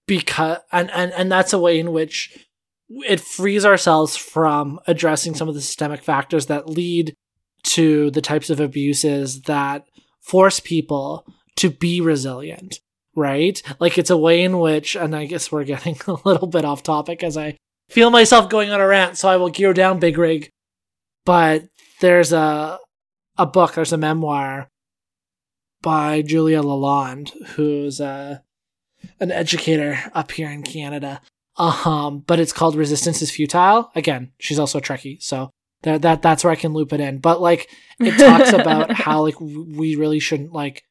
because, and that's a way in which it frees ourselves from addressing some of the systemic factors that lead to the types of abuses that force people to be resilient, right? Like, it's a way in which, and I guess we're getting a little bit off topic as I feel myself going on a rant, so I will gear down Big Rig, but there's a book, there's a memoir by Julia Lalonde, who's an educator up here in Canada, but it's called Resistance is Futile. Again, she's also a Trekkie, so that's where I can loop it in. But, like, it talks about how, like, we really shouldn't, like,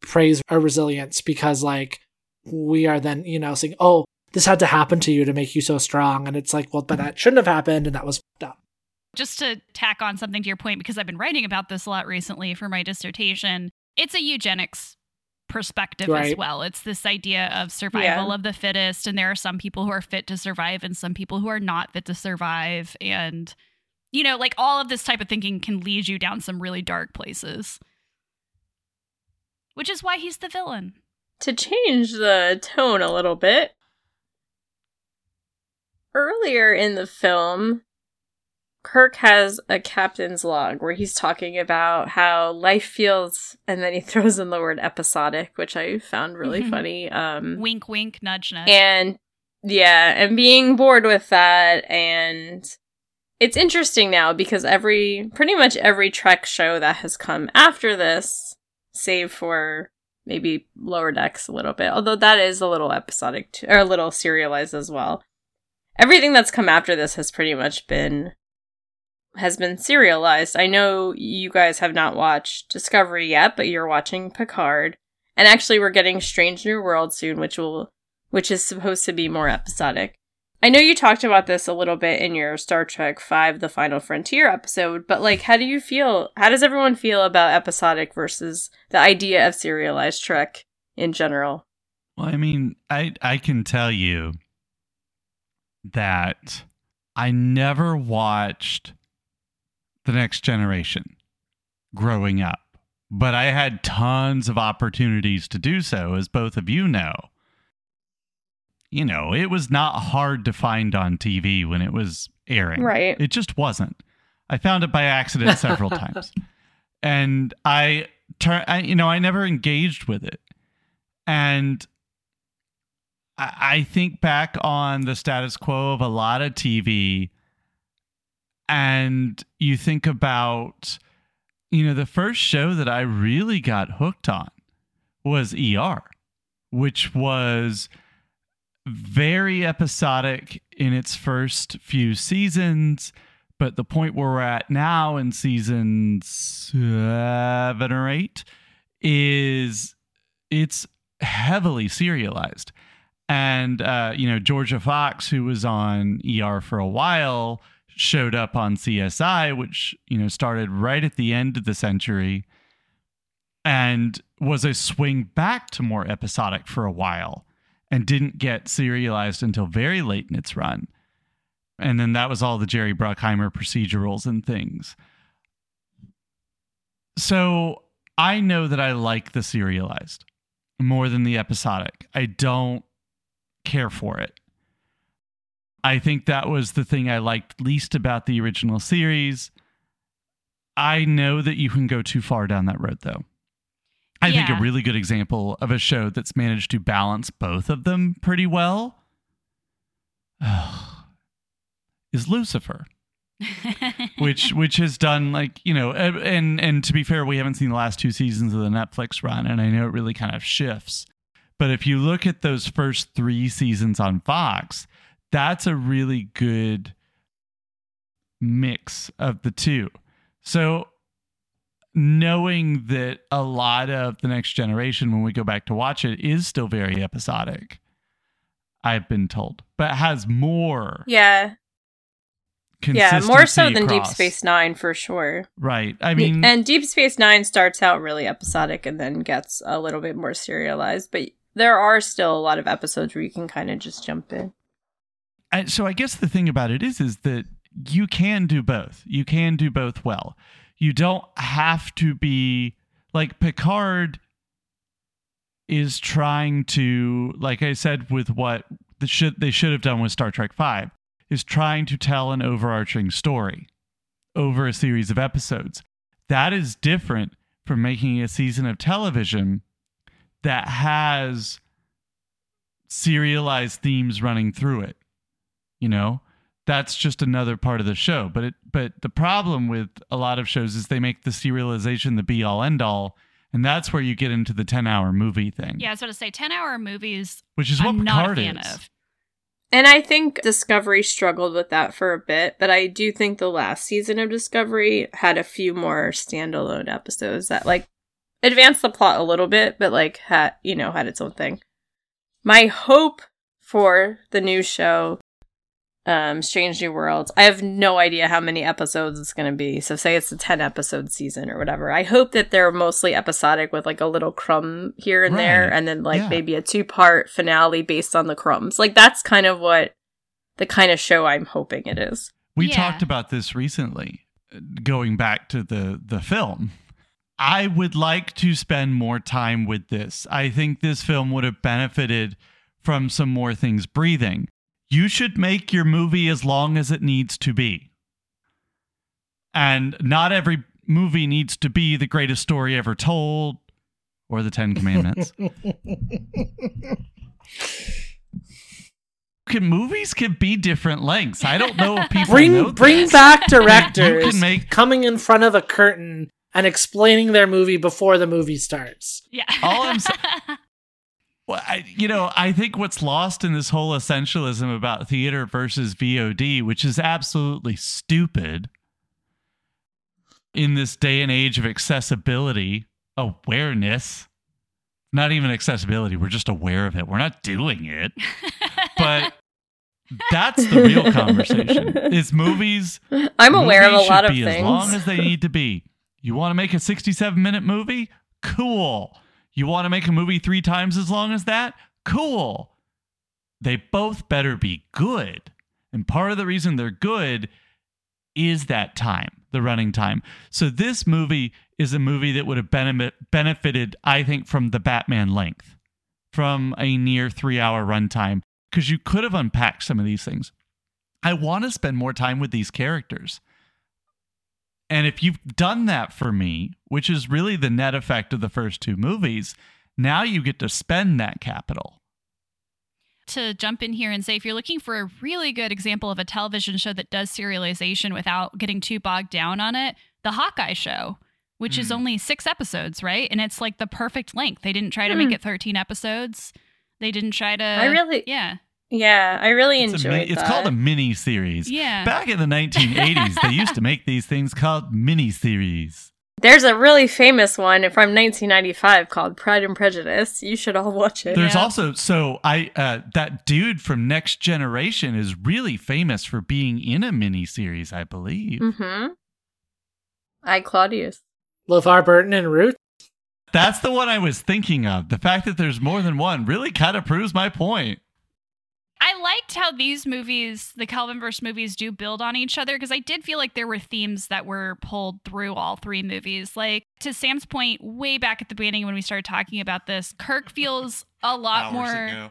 praise our resilience because, like, we are then, you know, saying, oh, this had to happen to you to make you so strong. And it's like, well, but that shouldn't have happened, and that was fucked up. Just to tack on something to your point, because I've been writing about this a lot recently for my dissertation, it's a eugenics perspective, right, as well. It's this idea of survival of the fittest, and there are some people who are fit to survive and some people who are not fit to survive. And, you know, like, all of this type of thinking can lead you down some really dark places. Which is why he's the villain. To change the tone a little bit, earlier in the film, Kirk has a captain's log where he's talking about how life feels, and then he throws in the word episodic, which I found really funny. Wink, wink, nudge, nudge. And, yeah, and being bored with that, and it's interesting now because pretty much every Trek show that has come after this, save for maybe Lower Decks a little bit, although that is a little episodic, or a little serialized as well. Everything that's come after this has pretty much has been serialized. I know you guys have not watched Discovery yet, but you're watching Picard. And actually, we're getting Strange New World soon, which is supposed to be more episodic. I know you talked about this a little bit in your Star Trek V, The Final Frontier episode, but, like, how does everyone feel about episodic versus the idea of serialized Trek in general? Well, I mean, I can tell you that I never watched The Next Generation growing up, but I had tons of opportunities to do so, as both of you know. You know, it was not hard to find on TV when it was airing. Right. It just wasn't. I found it by accident several times. And I never engaged with it. And I think back on the status quo of a lot of TV, and you think about, you know, the first show that I really got hooked on was ER, which was very episodic in its first few seasons. But the point where we're at now in season 7 or 8 is it's heavily serialized. And, you know, Georgia Fox, who was on ER for a while, showed up on CSI, which, you know, started right at the end of the century and was a swing back to more episodic for a while and didn't get serialized until very late in its run. And then that was all the Jerry Bruckheimer procedurals and things. So I know that I like the serialized more than the episodic. I don't care for it. I think that was the thing I liked least about the original series. I know that you can go too far down that road, though. I think a really good example of a show that's managed to balance both of them pretty well is Lucifer, which has done, like, you know, and to be fair, we haven't seen the last 2 seasons of the Netflix run, and I know it really kind of shifts. But if you look at those first 3 seasons on Fox, that's a really good mix of the two. So knowing that a lot of The Next Generation, when we go back to watch it, is still very episodic, I've been told, but has more. Yeah. Yeah, more so than Deep Space Nine, for sure. Right. I mean, and Deep Space Nine starts out really episodic and then gets a little bit more serialized, but there are still a lot of episodes where you can kind of just jump in. So I guess the thing about it is that you can do both. You can do both well. You don't have to be like Picard is trying to, like I said, with what they should have done with Star Trek V, is trying to tell an overarching story over a series of episodes. That is different from making a season of television that has serialized themes running through it. You know, that's just another part of the show. But the problem with a lot of shows is they make the serialization the be all end all. And that's where you get into the 10-hour movie thing. Yeah, I was going to say 10-hour movies, which is what I'm not a fan of. And I think Discovery struggled with that for a bit, but I do think the last season of Discovery had a few more standalone episodes that like advanced the plot a little bit, but like had its own thing. My hope for the new show, Strange New Worlds, I have no idea how many episodes it's going to be. So say it's a 10-episode season or whatever. I hope that they're mostly episodic with like a little crumb here and there, and then like maybe a 2-part finale based on the crumbs. Like that's kind of the kind of show I'm hoping it is. We talked about this recently, going back to the film. I would like to spend more time with this. I think this film would have benefited from some more things breathing. You should make your movie as long as it needs to be. And not every movie needs to be the greatest story ever told or the 10 Commandments. Movies can be different lengths. I don't know if people know this. Bring back directors coming in front of a curtain and explaining their movie before the movie starts. Yeah. All I'm saying... Well, I think what's lost in this whole essentialism about theater versus VOD, which is absolutely stupid in this day and age of accessibility, awareness, not even accessibility. We're just aware of it. We're not doing it. But that's the real conversation. It's movies. I'm aware of a lot of things. As long as they need to be. You want to make a 67-minute movie? Cool. You want to make a movie 3 times as long as that? Cool. They both better be good. And part of the reason they're good is that time, the running time. So this movie is a movie that would have benefited, I think, from the Batman length, from a near 3-hour runtime, because you could have unpacked some of these things. I want to spend more time with these characters. And if you've done that for me, which is really the net effect of the first 2 movies, now you get to spend that capital. To jump in here and say, if you're looking for a really good example of a television show that does serialization without getting too bogged down on it, the Hawkeye show, which is only 6 episodes, right? And it's like the perfect length. They didn't try to make it 13 episodes. They didn't try to... Yeah, I really enjoyed it. It's called a mini-series. Yeah. Back in the 1980s, they used to make these things called mini-series. There's a really famous one from 1995 called Pride and Prejudice. You should all watch it. There's also, that dude from Next Generation is really famous for being in a mini-series, I believe. Mm-hmm. I, Claudius. LeVar Burton and Roots. That's the one I was thinking of. The fact that there's more than one really kind of proves my point. I liked how these movies, the Kelvinverse movies, do build on each other, because I did feel like there were themes that were pulled through all 3 movies. Like, to Sam's point, way back at the beginning when we started talking about this, Kirk feels a lot more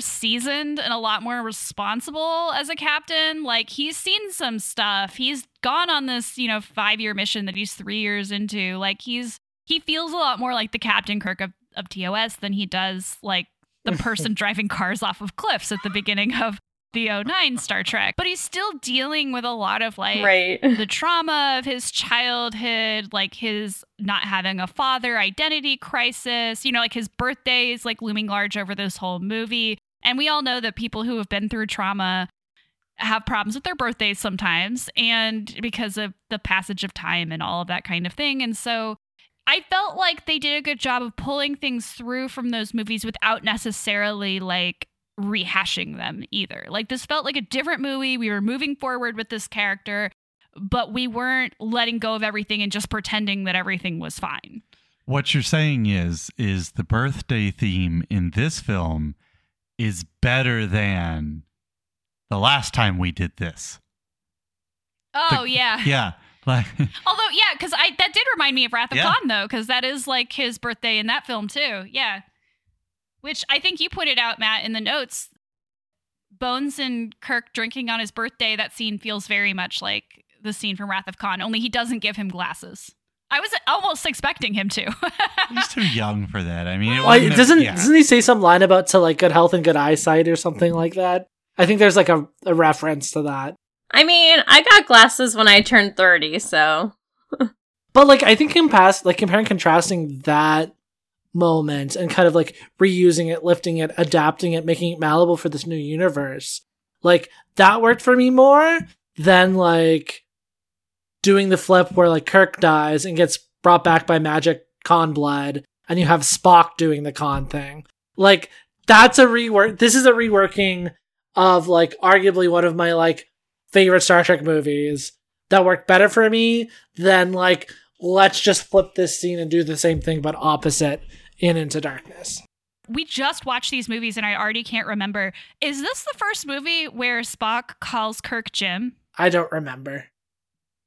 seasoned and a lot more responsible as a captain. Like, he's seen some stuff. He's gone on this, 5-year mission that he's 3 years into. Like, he feels a lot more like the Captain Kirk of TOS than he does, like, the person driving cars off of cliffs at the beginning of the 2009 Star Trek. But he's still dealing with a lot of the trauma of his childhood, like his not having a father, identity crisis, like his birthday is like looming large over this whole movie. And we all know that people who have been through trauma have problems with their birthdays sometimes, and because of the passage of time and all of that kind of thing. And so I felt like they did a good job of pulling things through from those movies without necessarily like rehashing them either. Like, this felt like a different movie. We were moving forward with this character, but we weren't letting go of everything and just pretending that everything was fine. What you're saying is the birthday theme in this film is better than the last time we did this. Oh, yeah. Yeah. Like, although, yeah, because that did remind me of Wrath of Khan, though, because that is like his birthday in that film, too. Yeah. Which I think you put it out, Matt, in the notes. Bones and Kirk drinking on his birthday, that scene feels very much like the scene from Wrath of Khan, only he doesn't give him glasses. I was almost expecting him to. He's too young for that. I mean, doesn't he say some line about to like good health and good eyesight or something like that? I think there's like a reference to that. I mean, I got glasses when I turned 30, so. But like, I think comparing contrasting that moment and kind of like reusing it, lifting it, adapting it, making it malleable for this new universe, like that worked for me more than like doing the flip where like Kirk dies and gets brought back by magic Khan blood and you have Spock doing the Khan thing. Like, that's a rework. This is a reworking of like arguably one of my like favorite Star Trek movies that worked better for me than like, let's just flip this scene and do the same thing but opposite in Into Darkness. We just watched these movies and I already can't remember. Is this the first movie where Spock calls Kirk Jim? I don't remember.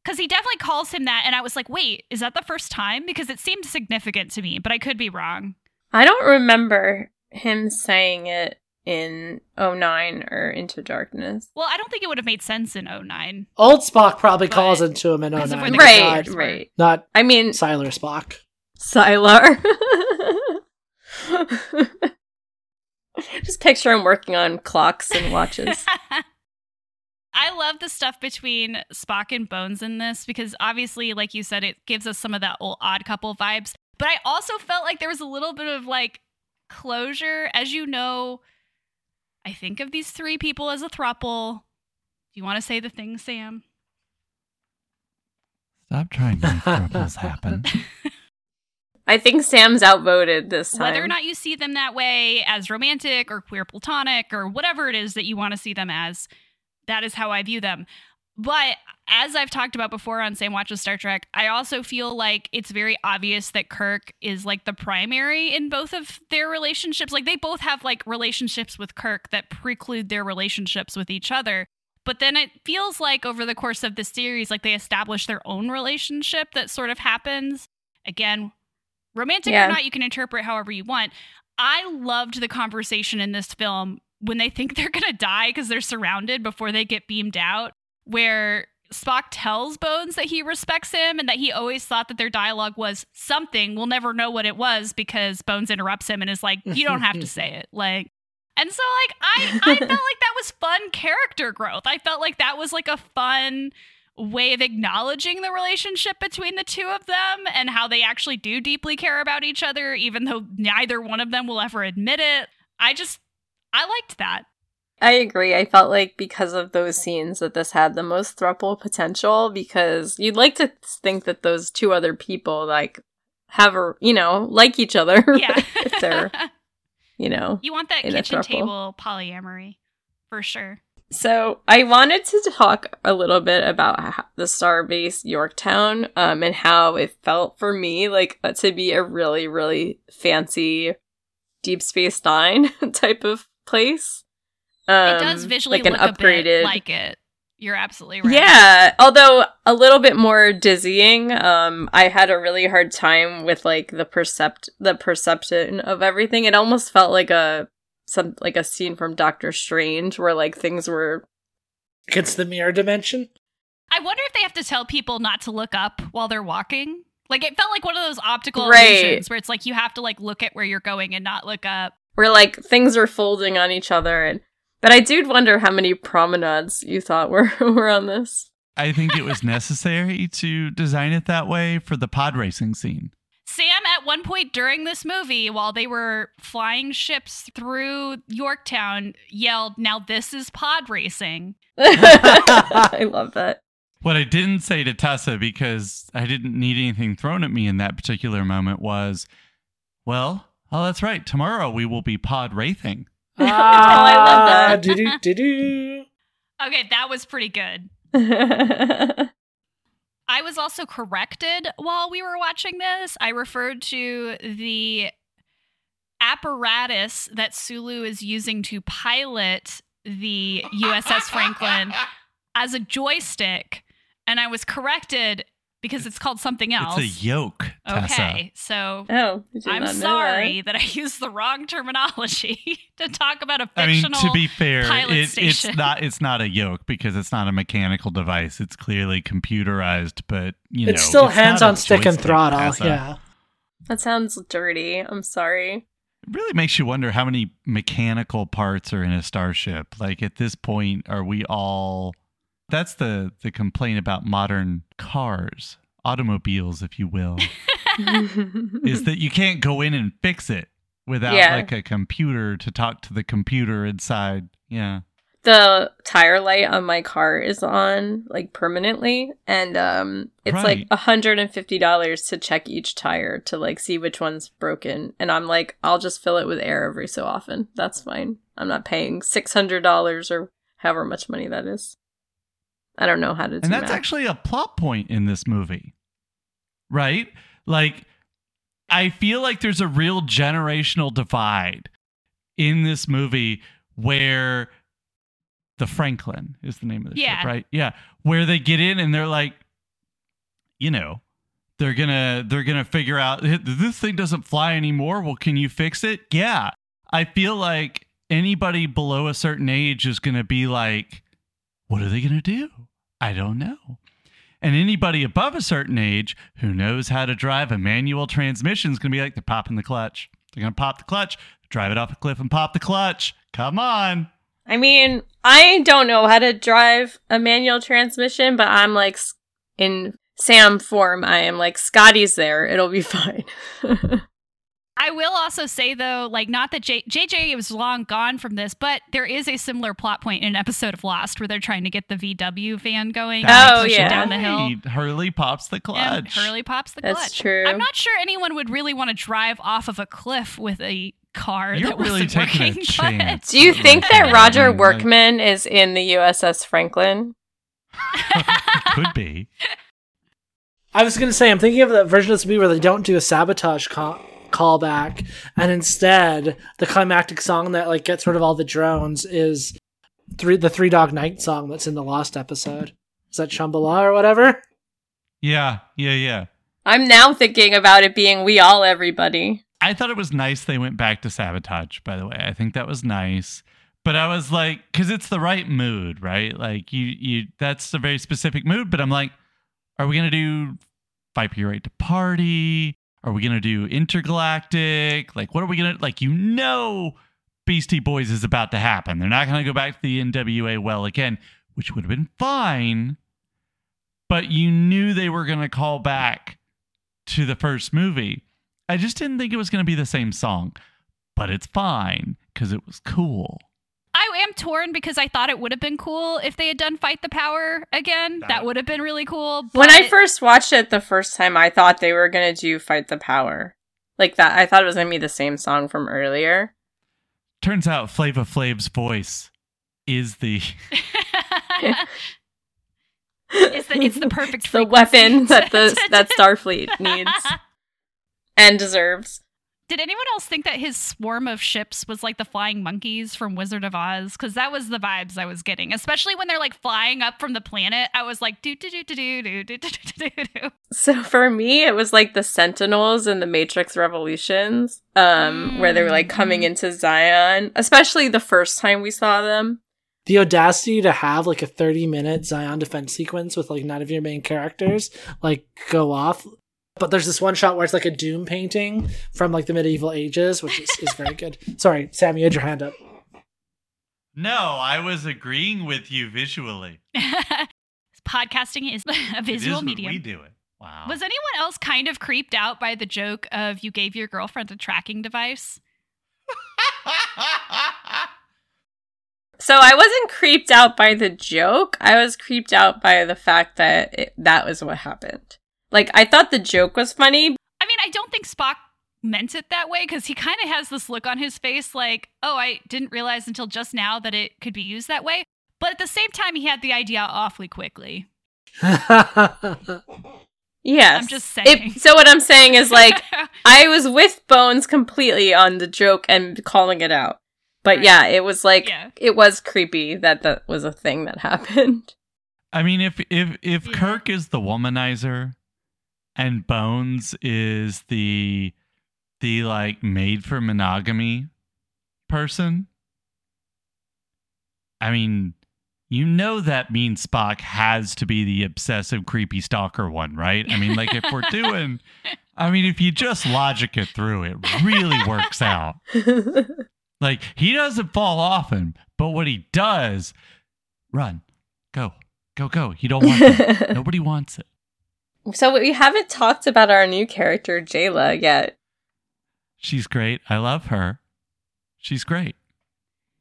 Because he definitely calls him that, and I was like, wait, is that the first time? Because it seemed significant to me, but I could be wrong. I don't remember him saying it in 09 or Into Darkness. Well, I don't think it would have made sense in 09. Old Spock probably calls into him in 09. Right. Not, I mean, Sylar Spock. Sylar. Just picture him working on clocks and watches. I love the stuff between Spock and Bones in this because obviously, like you said, it gives us some of that old Odd Couple vibes. But I also felt like there was a little bit of like closure. As you know, I think of these three people as a throuple. Do you want to say the thing, Sam? Stop trying to make throuples happen. I think Sam's outvoted this time. Whether or not you see them that way, as romantic or queer platonic or whatever it is that you want to see them as, that is how I view them. But as I've talked about before on Sam Watches Star Trek, I also feel like it's very obvious that Kirk is like the primary in both of their relationships. Like, they both have like relationships with Kirk that preclude their relationships with each other. But then it feels like over the course of the series, like they establish their own relationship that sort of happens. Again, romantic or not, you can interpret however you want. I loved the conversation in this film when they think they're going to die because they're surrounded before they get beamed out, where Spock tells Bones that he respects him and that he always thought that their dialogue was something. We'll never know what it was because Bones interrupts him and is like, you don't have to say it. Like, and so like, I felt like that was fun character growth. I felt like that was like a fun way of acknowledging the relationship between the two of them and how they actually do deeply care about each other, even though neither one of them will ever admit it. I liked that. I agree. I felt like because of those scenes that this had the most throuple potential, because you'd like to think that those two other people like have a, you know, like each other. Yeah. If they're, you know, you want that kitchen table polyamory for sure. So I wanted to talk a little bit about the Starbase Yorktown and how it felt for me like to be a really, really fancy Deep Space Nine type of place. It does visually like look an upgraded, a bit like it. You're absolutely right. Yeah, although a little bit more dizzying. I had a really hard time with like the perception of everything. It almost felt like a scene from Doctor Strange where like things were. It's the mirror dimension. I wonder if they have to tell people not to look up while they're walking. Like, it felt like one of those optical illusions where it's like you have to like look at where you're going and not look up. Where like things are folding on each other, but I do wonder how many promenades you thought were on this. I think it was necessary to design it that way for the pod racing scene. Sam at one point during this movie, while they were flying ships through Yorktown, yelled, "Now this is pod racing." I love that. What I didn't say to Tessa, because I didn't need anything thrown at me in that particular moment, was, well, oh, that's right. Tomorrow we will be pod racing. Oh, I love that. Okay, that was pretty good. I was also corrected while we were watching this. I referred to the apparatus that Sulu is using to pilot the USS Franklin as a joystick, and I was corrected because it's called something else. It's a yoke, Tessa. Okay, so I'm sorry that I used the wrong terminology to talk about a fictional pilot station. I mean, to be fair, it's not a yoke because it's not a mechanical device. It's clearly computerized, but, you know. It's still hands-on stick and throttle, Tessa. Yeah. That sounds dirty. I'm sorry. It really makes you wonder how many mechanical parts are in a starship. Like, at this point, are we all... That's the complaint about modern cars, automobiles, if you will, is that you can't go in and fix it without like a computer to talk to the computer inside. Yeah. The tire light on my car is on like permanently. And it's like $150 to check each tire to like see which one's broken. And I'm like, I'll just fill it with air every so often. That's fine. I'm not paying $600 or however much money that is. I don't know how to do that. And that's actually a plot point in this movie, right? Like, I feel like there's a real generational divide in this movie where the Franklin is the name of the ship, right? Yeah. Where they get in and they're like, you know, they're gonna figure out, this thing doesn't fly anymore. Well, can you fix it? Yeah. I feel like anybody below a certain age is going to be like, what are they going to do? I don't know. And anybody above a certain age who knows how to drive a manual transmission is going to be like, they're popping the clutch. They're going to pop the clutch, drive it off a cliff and pop the clutch. Come on. I mean, I don't know how to drive a manual transmission, but I'm like, in Sam form, I am like, Scotty's there. It'll be fine. I will also say, though, like, not that JJ was long gone from this, but there is a similar plot point in an episode of Lost where they're trying to get the VW van going. Oh, yeah. Down the hill. Hurley pops the clutch. Yeah, Hurley pops the clutch. That's true. I'm not sure anyone would really want to drive off of a cliff with a car. You're that really wasn't taking working. A chance. Do you think that Roger Workman is in the USS Franklin? Could be. I was going to say, I'm thinking of that version of this movie where they don't do a sabotage callback, and instead the climactic song that like gets rid of all the drones is the Three Dog Night song that's in the Lost episode. Is that Shambhala or whatever? Yeah. I'm now thinking about it being We All Everybody. I thought it was nice they went back to Sabotage, by the way. I think that was nice. But I was like, because it's the right mood, right? Like you that's a very specific mood, but I'm like, are we going to do 5 P.R. to Party? Are we going to do Intergalactic? Like, what are we going to... Like, you know Beastie Boys is about to happen. They're not going to go back to the NWA well again, which would have been fine. But you knew they were going to call back to the first movie. I just didn't think it was going to be the same song. But it's fine, because it was cool. I am torn because I thought it would have been cool if they had done Fight the Power again. That would have been really cool. But... When I first watched it the first time, I thought they were going to do Fight the Power. Like that. I thought it was going to be the same song from earlier. Turns out Flava Flav's voice is the... it's the perfect frequency. The weapon that Starfleet needs and deserves. Did anyone else think that his swarm of ships was like the flying monkeys from Wizard of Oz? Because that was the vibes I was getting, especially when they're like flying up from the planet. I was like, do do do do do do do do do do. So for me, it was like the Sentinels in the Matrix Revolutions, where they were like coming into Zion, especially the first time we saw them. The audacity to have like a 30-minute Zion defense sequence with like none of your main characters like go off. But there's this one shot where it's like a Doom painting from like the medieval ages, which is very good. Sorry, Sam, you had your hand up. No, I was agreeing with you visually. Podcasting is a visual medium. We do it. Wow. Was anyone else kind of creeped out by the joke of you gave your girlfriend a tracking device? So I wasn't creeped out by the joke. I was creeped out by the fact that that was what happened. Like, I thought the joke was funny. I mean, I don't think Spock meant it that way, because he kind of has this look on his face like, oh, I didn't realize until just now that it could be used that way. But at the same time, he had the idea awfully quickly. Yes. I'm just saying. So what I'm saying is, like, I was with Bones completely on the joke and calling it out. But yeah, it was like, it was creepy that that was a thing that happened. I mean, if Kirk is the womanizer and Bones is the like made for monogamy person, I mean, you know that means Spock has to be the obsessive, creepy stalker one, right? I mean, like, if we're doing... I mean, if you just logic it through, it really works out. Like, he doesn't fall often, but what he does... Run. Go. Go, go. You don't want that. Nobody wants it. So we haven't talked about our new character, Jayla, yet. She's great. I love her. She's great.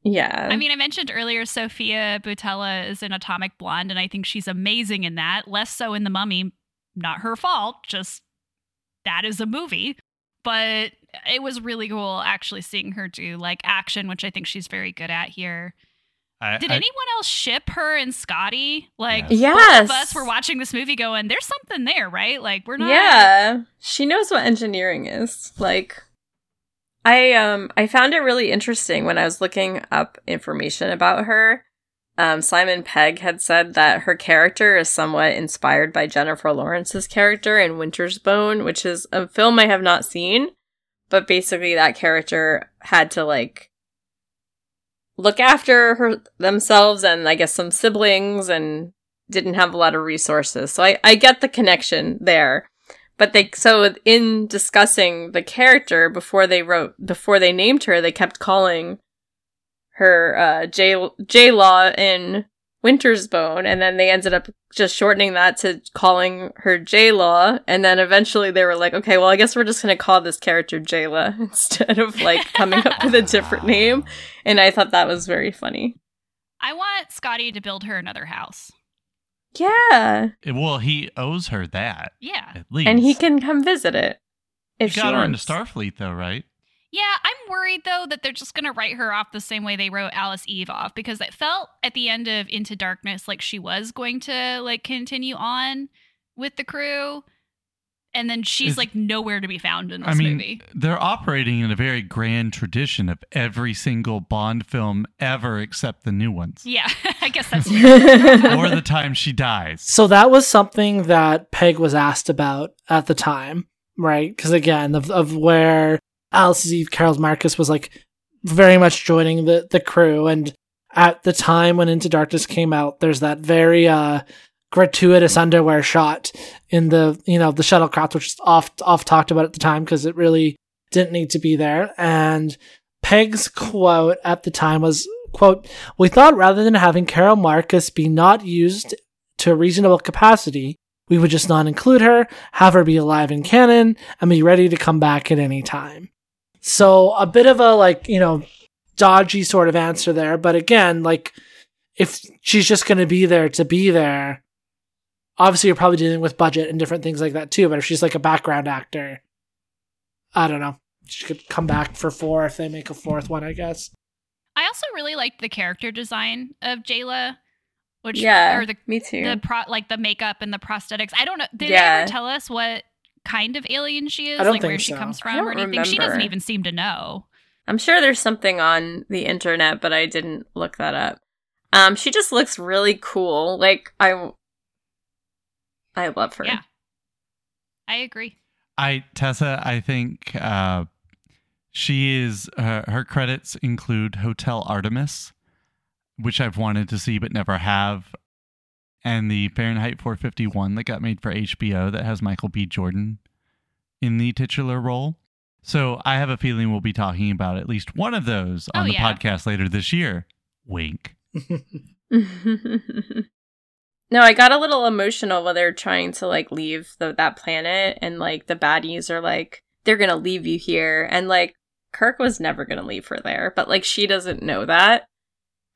Yeah. I mean, I mentioned earlier, Sophia Boutella is an Atomic Blonde, and I think she's amazing in that. Less so in The Mummy. Not her fault. Just that is a movie. But it was really cool actually seeing her do like action, which I think she's very good at here. Did anyone else ship her and Scotty? Like, yes. Both of us were watching this movie going, there's something there, right? Like, we're not. Yeah. She knows what engineering is. Like, I found it really interesting when I was looking up information about her. Simon Pegg had said that her character is somewhat inspired by Jennifer Lawrence's character in Winter's Bone, which is a film I have not seen. But basically that character had to, like, look after themselves and I guess some siblings and didn't have a lot of resources. So I get the connection there. But so in discussing the character before they named her, they kept calling her J-Law in Winter's Bone, and then they ended up just shortening that to calling her J-Law, and then eventually they were like, okay, well, I guess we're just going to call this character Jayla instead of, like, coming up with a different name, and I thought that was very funny. I want Scotty to build her another house. Yeah. Well, he owes her that. Yeah. At least. And he can come visit it if she wants. You got her into Starfleet, though, right? Yeah, I'm worried, though, that they're just going to write her off the same way they wrote Alice Eve off, because it felt at the end of Into Darkness like she was going to, like, continue on with the crew, and then she's, like, nowhere to be found in this movie. They're operating in a very grand tradition of every single Bond film ever except the new ones. Yeah, I guess that's true. Or the time she dies. So that was something that Peg was asked about at the time, right? Because, again, of where Alice Eve Carol Marcus was, like, very much joining the crew. And at the time when Into Darkness came out, there's that very... gratuitous underwear shot in the, you know, the shuttlecraft, which is off talked about at the time because it really didn't need to be there. And Peg's quote at the time was, quote, "We thought rather than having Carol Marcus be not used to a reasonable capacity, we would just not include her, have her be alive in canon, and be ready to come back at any time." So a bit of a, like, you know, dodgy sort of answer there. But again, like, if she's just going to be there, obviously, you're probably dealing with budget and different things like that, too. But if she's, like, a background actor, I don't know. She could come back for 4 if they make a 4th one, I guess. I also really liked the character design of Jayla. Which, yeah, or me too. The makeup and the prosthetics. I don't know. Did they ever tell us what kind of alien she is? Like, where she comes from or anything? Remember. She doesn't even seem to know. I'm sure there's something on the internet, but I didn't look that up. She just looks really cool. Like, I love her. Yeah, I agree. I think she is... her credits include Hotel Artemis, which I've wanted to see but never have, and the Fahrenheit 451 that got made for HBO that has Michael B. Jordan in the titular role. So I have a feeling we'll be talking about at least one of those on the podcast later this year. Wink. No, I got a little emotional while they're trying to like leave that planet, and like the baddies are like, they're gonna leave you here, and like Kirk was never gonna leave her there, but like she doesn't know that.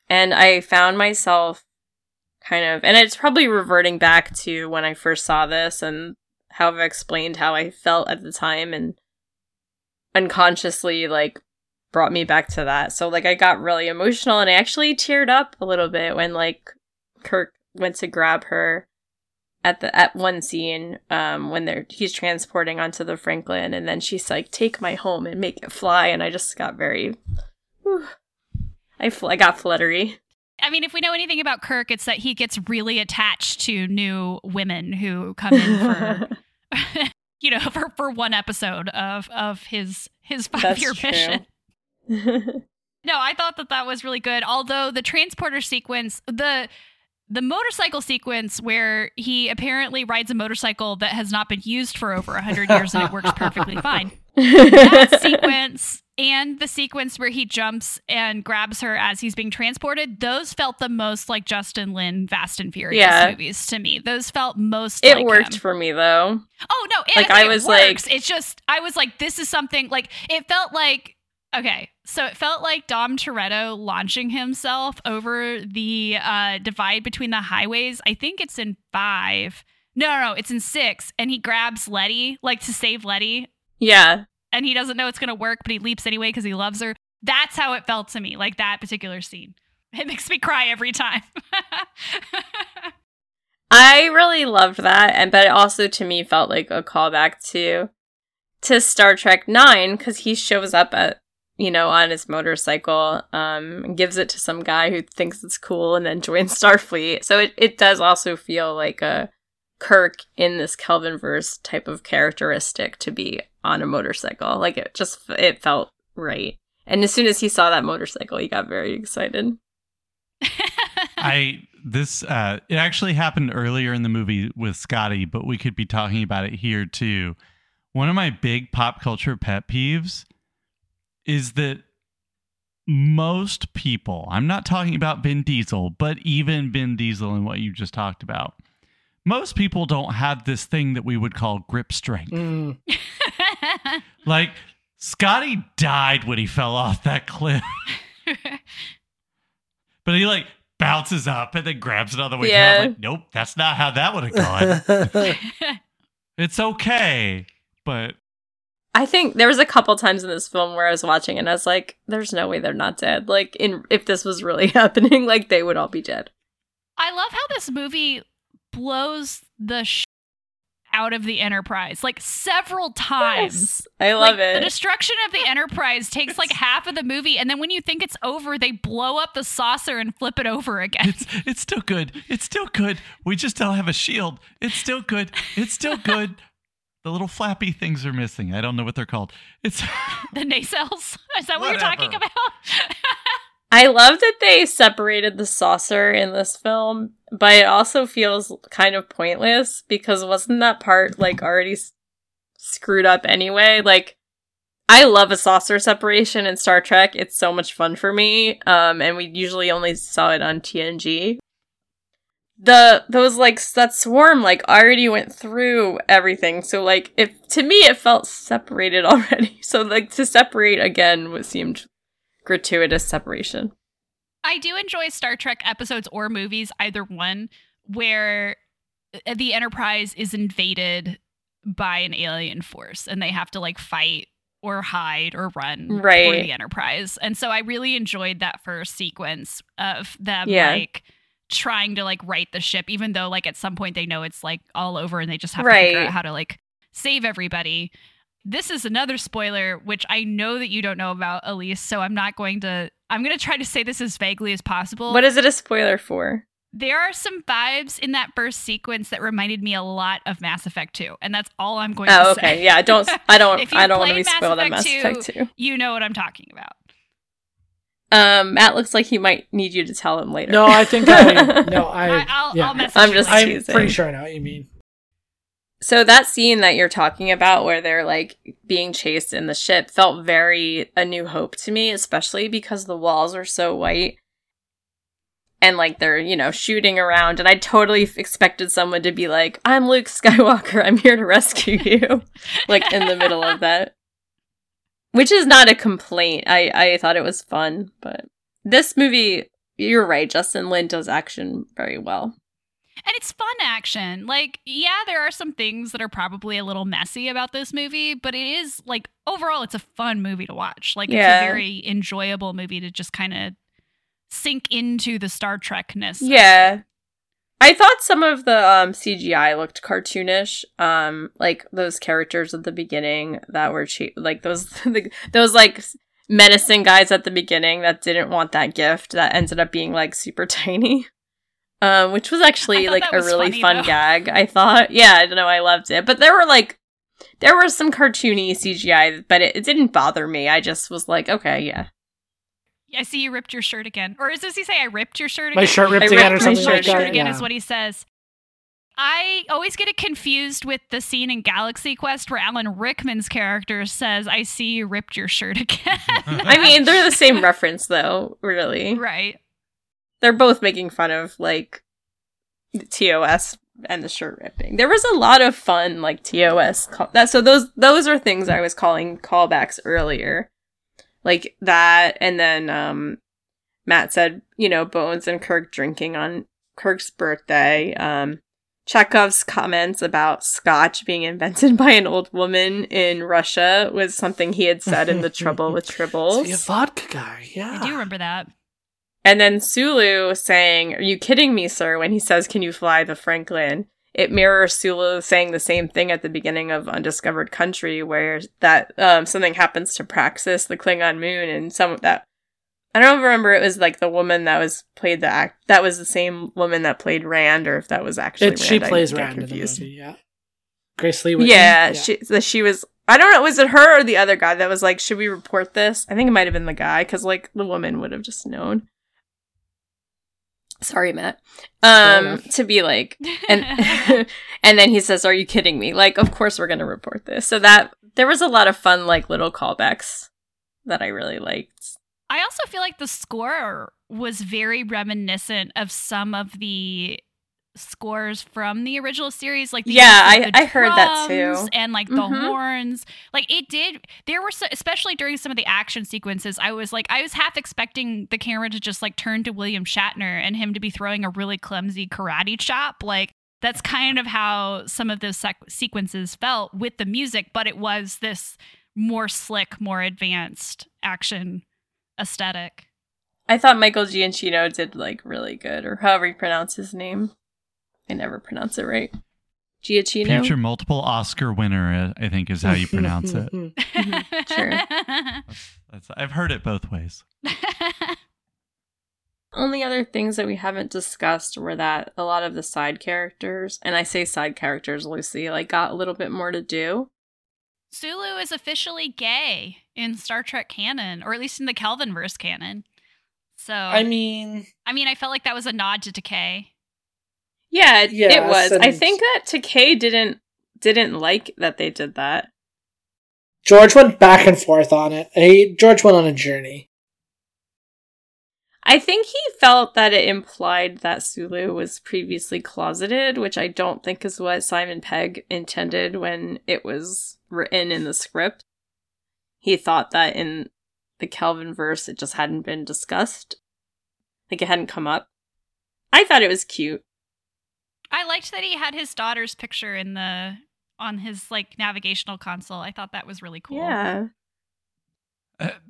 And I found myself kind of, and it's probably reverting back to when I first saw this and how I've explained how I felt at the time, and unconsciously like brought me back to that. So like I got really emotional, and I actually teared up a little bit when like Kirk went to grab her at one scene when he's transporting onto the Franklin, and then she's like, "Take my home and make it fly," and I just got very, whew, I got fluttery. I mean, if we know anything about Kirk, it's that he gets really attached to new women who come in for you know, for one episode of his 5-year mission. No, I thought that was really good. Although the transporter sequence, the motorcycle sequence where he apparently rides a motorcycle that has not been used for over 100 years and it works perfectly fine. That sequence and the sequence where he jumps and grabs her as he's being transported, those felt the most like Justin Lin Fast and Furious movies to me. Those felt most it like worked him. For me though. Oh no, it, like, I was works. Like, it's just I was like, this is something like it felt like. Okay, so it felt like Dom Toretto launching himself over the divide between the highways. I think it's in 5. No, it's in 6. And he grabs Letty, like to save Letty. Yeah. And he doesn't know it's going to work, but he leaps anyway because he loves her. That's how it felt to me, like that particular scene. It makes me cry every time. I really loved that, but it also to me felt like a callback to Star Trek 9, because he shows up at, you know, on his motorcycle, gives it to some guy who thinks it's cool and then joins Starfleet. So it does also feel like a Kirk in this Kelvinverse type of characteristic to be on a motorcycle. Like it felt right. And as soon as he saw that motorcycle, he got very excited. It actually happened earlier in the movie with Scotty, but we could be talking about it here too. One of my big pop culture pet peeves is that most people, I'm not talking about Vin Diesel, but even Vin Diesel and what you just talked about, most people don't have this thing that we would call grip strength. Mm. Like, Scotty died when he fell off that cliff. But he, like, bounces up and then grabs another way. Yeah. I'm like, nope, that's not how that would have gone. It's okay, but... I think there was a couple times in this film where I was watching and I was like, there's no way they're not dead. Like, if this was really happening, like, they would all be dead. I love how this movie blows the out of the Enterprise, like, several times. Yes, I love it. The destruction of the Enterprise takes, like, half of the movie, and then when you think it's over, they blow up the saucer and flip it over again. It's still good. It's still good. We just don't have a shield. It's still good. It's still good. The little flappy things are missing. I don't know what they're called. It's the nacelles? Is that what you're talking about? I love that they separated the saucer in this film, but it also feels kind of pointless because wasn't that part like already screwed up anyway? Like, I love a saucer separation in Star Trek. It's so much fun for me. And we usually only saw it on TNG. Those like that swarm like already went through everything, so like if to me it felt separated already, so like to separate again what seemed gratuitous separation. I do enjoy Star Trek episodes or movies, either one, where the Enterprise is invaded by an alien force and they have to like fight or hide or run right for the Enterprise, and so I really enjoyed that first sequence of them like trying to like right the ship, even though like at some point they know it's like all over and they just have to figure out how to like save everybody. This is another spoiler, which I know that you don't know about, Elise, so I'm going to try to say this as vaguely as possible. What is it a spoiler for? There are some vibes in that first sequence that reminded me a lot of Mass Effect 2, and that's all I'm going to say. Oh, okay. Yeah, I don't want to be spoiled on Mass Effect 2. You know what I'm talking about. Matt looks like he might need you to tell him later. No, I think I'll message I'm just I'm teasing. Pretty sure I know what you mean. So that scene that you're talking about where they're like being chased in the ship felt very A New Hope to me, especially because the walls are so white. and like they're, you know, shooting around, and I totally expected someone to be like, I'm Luke Skywalker, I'm here to rescue you, like in the middle of that, which is not a complaint. I thought it was fun, but this movie, you're right, Justin Lin does action very well. And it's fun action. Like, yeah, there are some things that are probably a little messy about this movie, but it is, like, overall, it's a fun movie to watch. Like, yeah. It's a very enjoyable movie to just kind of sink into the Star Trek-ness. Yeah. I thought some of the CGI looked cartoonish. Like, those characters at the beginning that were those, like, menacing guys at the beginning that didn't want that gift that ended up being, like, super tiny. Which was actually like a really fun gag, I thought. Yeah, I don't know, I loved it. But there were some cartoony CGI, but it didn't bother me. I just was like, okay, yeah. I see you ripped your shirt again. Or does he say, I ripped your shirt again? My shirt ripped again or something like that. My shirt ripped again is what he says. I always get it confused with the scene in Galaxy Quest where Alan Rickman's character says, I see you ripped your shirt again. I mean, they're the same reference though, really. Right. They're both making fun of, like, TOS and the shirt ripping. There was a lot of fun, like, TOS. So those are things I was calling callbacks earlier. Like that, and then Matt said, you know, Bones and Kirk drinking on Kirk's birthday. Chekhov's comments about scotch being invented by an old woman in Russia was something he had said in The Trouble with Tribbles. So you're a vodka guy, yeah. I do remember that. And then Sulu saying, are you kidding me, sir, when he says, can you fly the Franklin? It mirrors Sulu saying the same thing at the beginning of Undiscovered Country, where that something happens to Praxis, the Klingon moon, and some of that. I don't remember, it was like the woman that was played the act. That was the same woman that played Rand, or if that was actually Rand. She plays Rand in the movie, yeah. Grace Lee Whitney. Yeah, she was... I don't know, was it her or the other guy that was like, should we report this? I think it might have been the guy, because like the woman would have just known. Sorry, Matt. To be like, and and then he says, "Are you kidding me?" Like, of course we're gonna report this. So that there was a lot of fun, like little callbacks that I really liked. I also feel like the score was very reminiscent of some of the scores from the original series, like the I heard that too, and like the horns. Like it did. There were especially during some of the action sequences, I was half expecting the camera to just like turn to William Shatner and him to be throwing a really clumsy karate chop. Like that's kind of how some of those sequences felt with the music, but it was this more slick, more advanced action aesthetic. I thought Michael Giacchino did like really good, or however you pronounce his name. I never pronounce it right. Giacchino? Future multiple Oscar winner, I think, is how you pronounce it. Sure. I've heard it both ways. Only other things that we haven't discussed were that a lot of the side characters, and I say side characters, Lucy, like got a little bit more to do. Sulu is officially gay in Star Trek canon, or at least in the Kelvinverse canon. So I mean, I felt like that was a nod to Takei. Yeah, yes, it was. I think that Takei didn't like that they did that. George went back and forth on it. George went on a journey. I think he felt that it implied that Sulu was previously closeted, which I don't think is what Simon Pegg intended when it was written in the script. He thought that in the Kelvinverse it just hadn't been discussed. Like it hadn't come up. I thought it was cute. I liked that he had his daughter's picture on his like navigational console. I thought that was really cool. Yeah,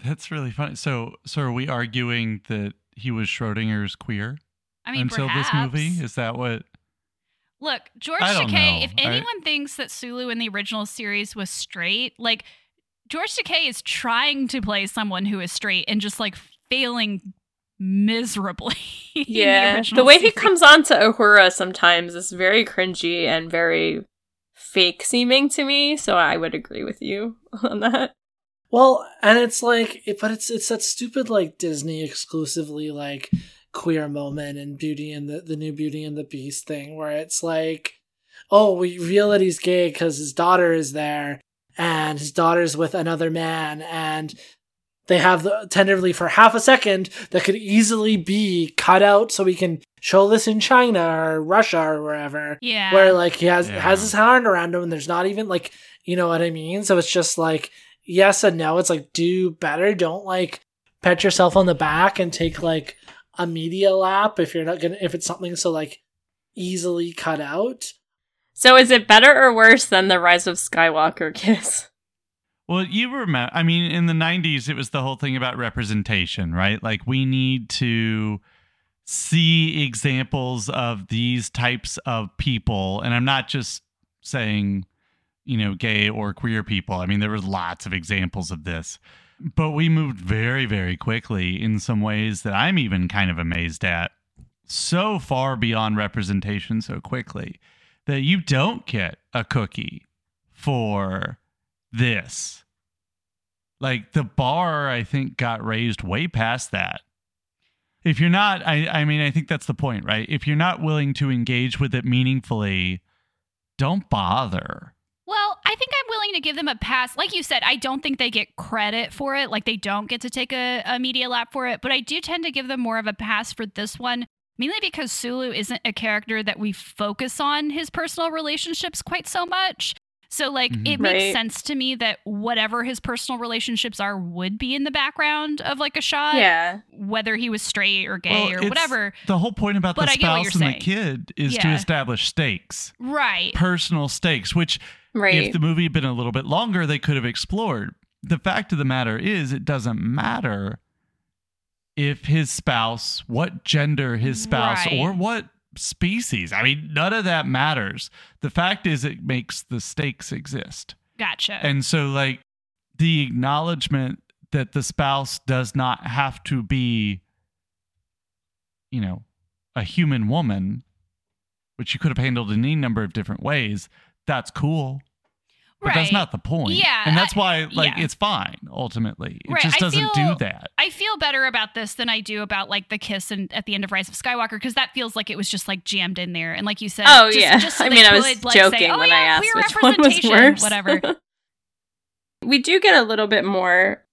that's really funny. So are we arguing that he was Schrodinger's queer? I mean, until perhaps. This movie, is that what? Look, George Takei. If anyone thinks that Sulu in the original series was straight, like George Takei is trying to play someone who is straight and just like failing miserably. Yeah, the way season. He comes on to Uhura sometimes is very cringy and very fake seeming to me, so I would agree with you on that. Well, and it's like, but it's that stupid like Disney exclusively like queer moment in Beauty and the new Beauty and the Beast thing where it's like, oh, we reveal that he's gay because his daughter is there and his daughter's with another man and they have the, tentatively for half a second, that could easily be cut out so we can show this in China or Russia or wherever. Yeah. Where, like, he has his hand around him and there's not even, like, you know what I mean? So it's just, like, yes and no. It's, like, do better. Don't, like, pat yourself on the back and take, like, a media lap if you're not gonna, if it's something so, like, easily cut out. So is it better or worse than the Rise of Skywalker kiss? Well, you remember, I mean, in the 90s, it was the whole thing about representation, right? Like, we need to see examples of these types of people. And I'm not just saying, you know, gay or queer people. I mean, there was lots of examples of this. But we moved very, very quickly in some ways that I'm even kind of amazed at. So far beyond representation so quickly that you don't get a cookie for... this. Like, the bar, I think, got raised way past that. If you're not, I mean, I think that's the point, right? If you're not willing to engage with it meaningfully, don't bother. Well, I think I'm willing to give them a pass. Like you said, I don't think they get credit for it. Like, they don't get to take a media lap for it, but I do tend to give them more of a pass for this one, mainly because Sulu isn't a character that we focus on his personal relationships quite so much. So, like, it makes sense to me that whatever his personal relationships are would be in the background of, like, a shot. Yeah. Whether he was straight or gay or whatever. The whole point about the spouse and the kid is to establish stakes. Right. Personal stakes, which if the movie had been a little bit longer, they could have explored. The fact of the matter is, it doesn't matter if his spouse, what gender his spouse or what species. I mean, none of that matters. The fact is, it makes the stakes exist. Gotcha. And so, like, the acknowledgement that the spouse does not have to be, you know, a human woman, which you could have handled in any number of different ways, that's cool. But that's not the point. Yeah. And that's why, like, it's fine, ultimately. It just doesn't do that. I feel better about this than I do about, like, the kiss and at the end of Rise of Skywalker, because that feels like it was just, like, jammed in there. And like you said, just so I mean, I was joking when I asked which one was worse. Whatever. We do get a little bit more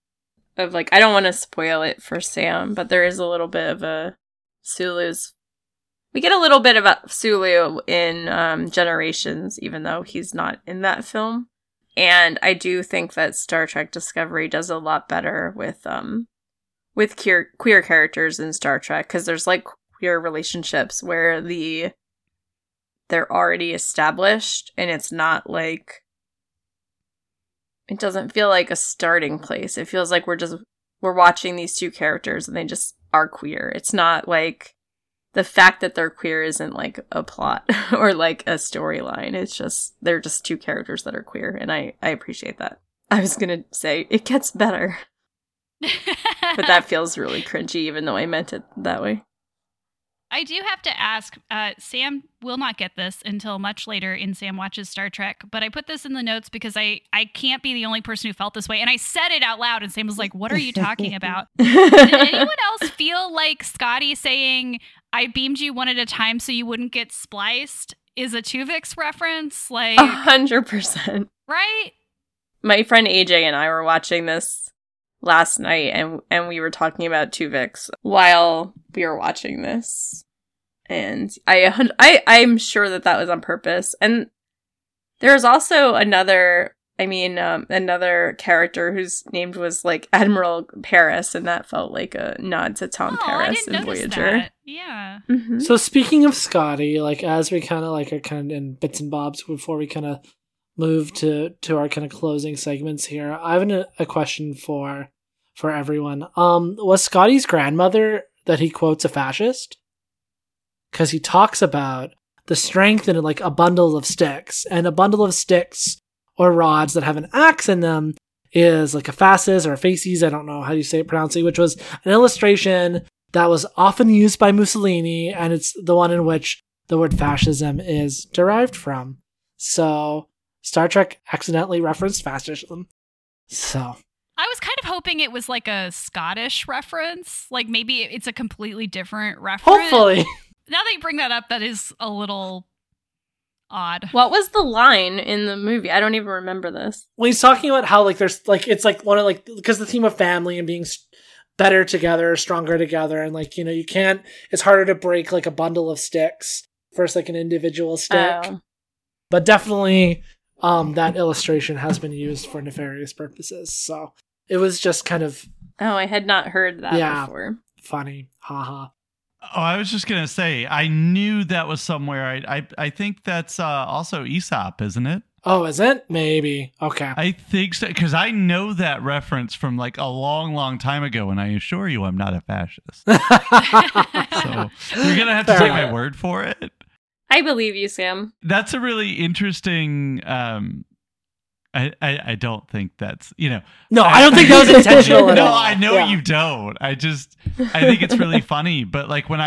of, like, I don't want to spoil it for Sam, but there is a little bit of a Sulu's. We get a little bit about Sulu in Generations, even though he's not in that film. And I do think that Star Trek Discovery does a lot better with queer characters in Star Trek, because there's, like, queer relationships where they're already established, and it's not like, it doesn't feel like a starting place. It feels like we're watching these two characters and they just are queer. It's not like the fact that they're queer isn't, like, a plot or, like, a storyline. It's just, they're just two characters that are queer, and I appreciate that. I was gonna say, it gets better. But that feels really cringy, even though I meant it that way. I do have to ask, Sam will not get this until much later in Sam Watches Star Trek, but I put this in the notes because I can't be the only person who felt this way. And I said it out loud, and Sam was like, what are you talking about? Did anyone else feel like Scotty saying, I beamed you one at a time so you wouldn't get spliced, is a Tuvix reference? Like 100%. Right? My friend AJ and I were watching this last night, and we were talking about Tuvix while we were watching this, and I'm sure that was on purpose. And there's also another character whose name was, like, Admiral Paris, and that felt like a nod to Tom Paris in Voyager. That. Yeah. Mm-hmm. So, speaking of Scotty, like, as we kind of, like, are kind of in bits and bobs before we kind of move to our kind of closing segments here, I have a question for everyone. Was Scotty's grandmother that he quotes a fascist? Because he talks about the strength in, like, a bundle of sticks, and a bundle of sticks or rods that have an axe in them is, like, a fasces or a faces, I don't know how you pronounce it, which was an illustration that was often used by Mussolini, and it's the one in which the word fascism is derived from. So Star Trek accidentally referenced fascism. So I was kind of hoping it was, like, a Scottish reference. Like, maybe it's a completely different reference. Hopefully. Now that you bring that up, that is a little odd. What was the line in the movie? I don't even remember this. Well, he's talking about how, like, there's, like, it's, like, one of, like, because the theme of family and being better together, stronger together, and, like, you know, you can't, it's harder to break, like, a bundle of sticks versus, like, an individual stick. Oh. But definitely, that illustration has been used for nefarious purposes, so it was just kind of... Oh, I had not heard that before. Funny. Haha. Oh, I was just going to say, I knew that was somewhere. I think that's also Aesop, isn't it? Oh, is it? Maybe. Okay. I think so, because I know that reference from like a long, long time ago, and I assure you I'm not a fascist. So you're going to have to take my word for it. I believe you, Sam. That's a really interesting... I don't think that's, you know. No, I don't think that was intentional. No, I know you don't. I think it's really funny. But like when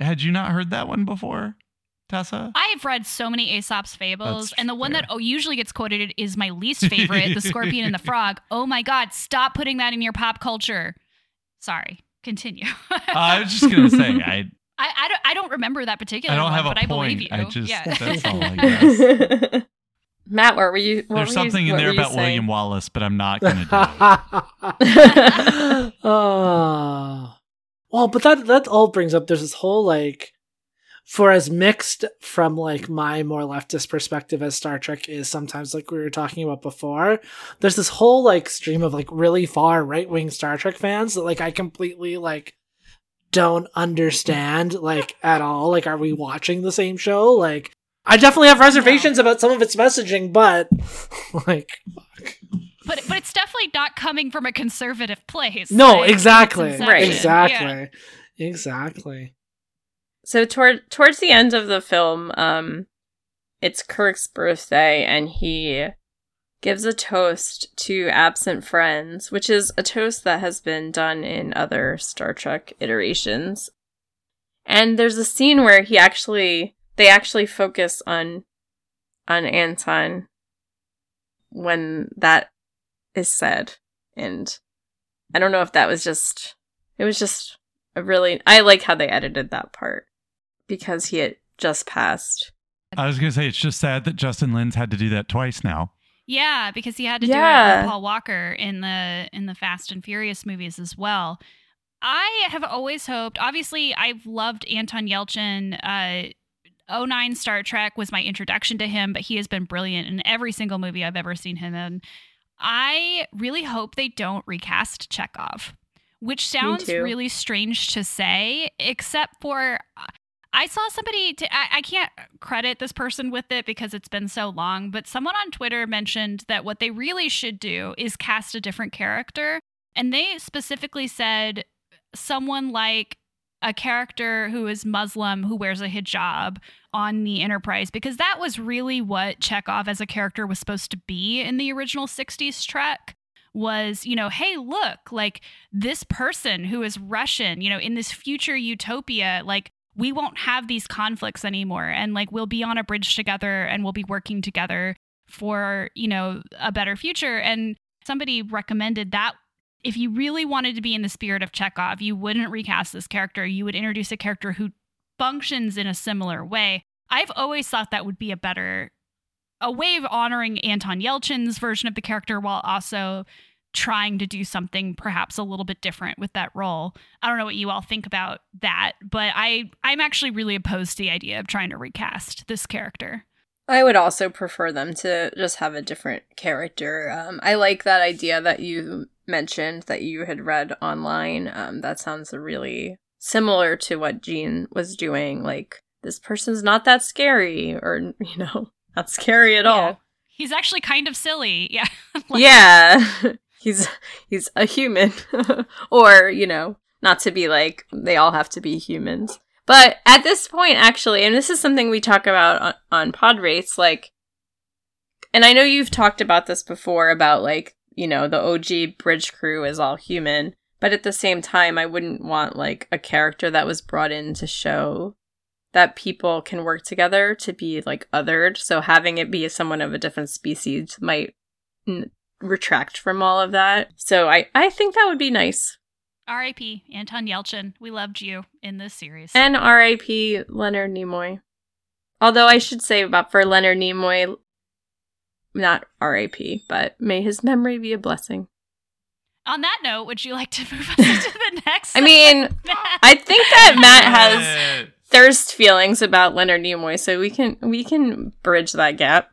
had you not heard that one before, Tessa? I've read so many Aesop's fables. That's and the one that usually gets quoted is my least favorite, The Scorpion and the Frog. Oh my God, stop putting that in your pop culture. Sorry, continue. I was just going to say, I don't remember that particular one, but I believe you. I just, that's all I guess. Matt, what were you? There's something in there about William Wallace, but I'm not going to do it. Well, but that all brings up, there's this whole, like, for as mixed from, like, my more leftist perspective as Star Trek is sometimes, like we were talking about before, there's this whole, like, stream of, like, really far right-wing Star Trek fans that, like, I completely, like, don't understand, like, at all. Like, are we watching the same show? Like, I definitely have reservations about some of its messaging, but like, fuck. But it's definitely not coming from a conservative place. No, like, exactly. Right. Exactly. Yeah. Exactly. So towards the end of the film, it's Kirk's birthday and he gives a toast to absent friends, which is a toast that has been done in other Star Trek iterations. And there's a scene where they actually focus on Anton when that is said. And I don't know if that was just... It was just a really... I like how they edited that part because he had just passed. I was going to say, it's just sad that Justin Lin's had to do that twice now. Yeah, because he had to do it with Paul Walker in the Fast and Furious movies as well. I have always hoped... Obviously, I've loved Anton Yelchin... 09 Star Trek was my introduction to him, but he has been brilliant in every single movie I've ever seen him in. I really hope they don't recast Chekhov, which sounds really strange to say, except for I saw somebody, I can't credit this person with it because it's been so long, but someone on Twitter mentioned that what they really should do is cast a different character. And they specifically said someone like a character who is Muslim who wears a hijab on the Enterprise, because that was really what Chekhov as a character was supposed to be in the original 60s Trek was, you know, hey, look, like this person who is Russian, you know, in this future utopia, like we won't have these conflicts anymore. And like, we'll be on a bridge together and we'll be working together for, you know, a better future. And somebody recommended that if you really wanted to be in the spirit of Chekhov, you wouldn't recast this character. You would introduce a character who functions in a similar way. I've always thought that would be a way of honoring Anton Yelchin's version of the character while also trying to do something perhaps a little bit different with that role. I don't know what you all think about that, but I'm actually really opposed to the idea of trying to recast this character. I would also prefer them to just have a different character. I like that idea that you mentioned that you had read online. That sounds really similar to what Gene was doing. Like, this person's not that scary, or, you know, not scary at all. He's actually kind of silly. Yeah. He's a human. Or, you know, not to be like, they all have to be humans. But at this point, actually, and this is something we talk about on Pod Race, like, and I know you've talked about this before about, like, you know, the OG bridge crew is all human, but at the same time, I wouldn't want, like, a character that was brought in to show that people can work together to be, like, othered. So having it be someone of a different species might retract from all of that. So I think that would be nice. R.I.P. Anton Yelchin, we loved you in this series. And R.I.P. Leonard Nimoy. Although I should say about for Leonard Nimoy, not R.I.P., but may his memory be a blessing. On that note, would you like to move us to the next? I mean, I think that Matt has thirst feelings about Leonard Nimoy, so we can bridge that gap.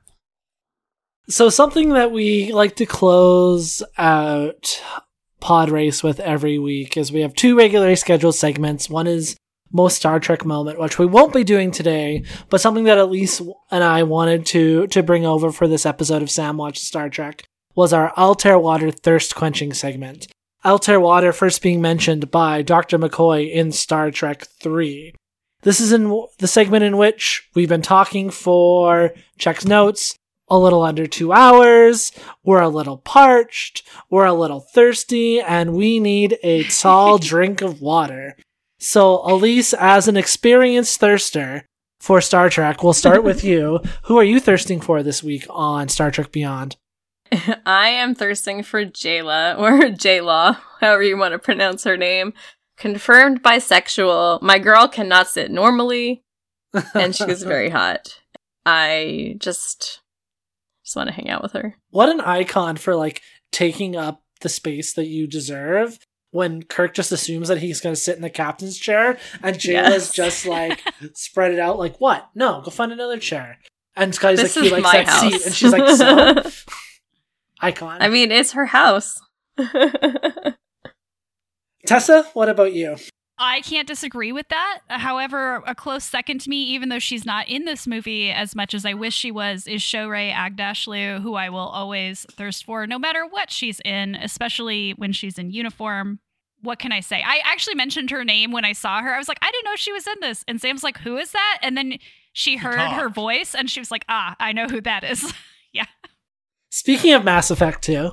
So something that we like to close out Pod Race with every week is we have two regularly scheduled segments. One is most Star Trek moment, which we won't be doing today, but something that Elise and I wanted to bring over for this episode of Sam Watches Star Trek was our Altair Water thirst quenching segment. Altair Water first being mentioned by Dr. McCoy in Star Trek 3. This is in the segment in which we've been talking for Check's Notes, a little under 2 hours, we're a little parched, we're a little thirsty, and we need a tall drink of water. So, Elise, as an experienced thirster for Star Trek, we'll start with you. Who are you thirsting for this week on Star Trek Beyond? I am thirsting for Jayla, or J-Law, however you want to pronounce her name. Confirmed bisexual. My girl cannot sit normally, and she is very hot. I just want to hang out with her. What an icon for, like, taking up the space that you deserve. When Kirk just assumes that he's going to sit in the captain's chair, and Jayla's just like, spread it out, like, what? No, go find another chair. And Scotty's like, he likes that house. Seat. And she's like, so? Icon. I mean, it's her house. Tessa, what about you? I can't disagree with that. However, a close second to me, even though she's not in this movie as much as I wish she was, is Shohreh Aghdashloo, who I will always thirst for, no matter what she's in, especially when she's in uniform. What can I say? I actually mentioned her name when I saw her. I was like, I didn't know she was in this. And Sam's like, who is that? And then she heard her voice and she was like, I know who that is. Yeah. Speaking of Mass Effect 2.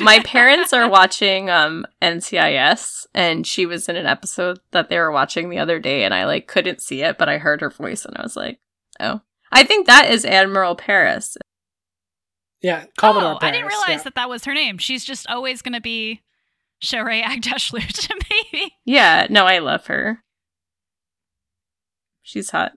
My parents are watching NCIS, and she was in an episode that they were watching the other day, and I like couldn't see it, but I heard her voice, and I was like, oh. I think that is Admiral Paris. Yeah, Commodore Paris. I didn't realize that was her name. She's just always going to be Shohreh Aghdashloo to me. Yeah, no, I love her. She's hot.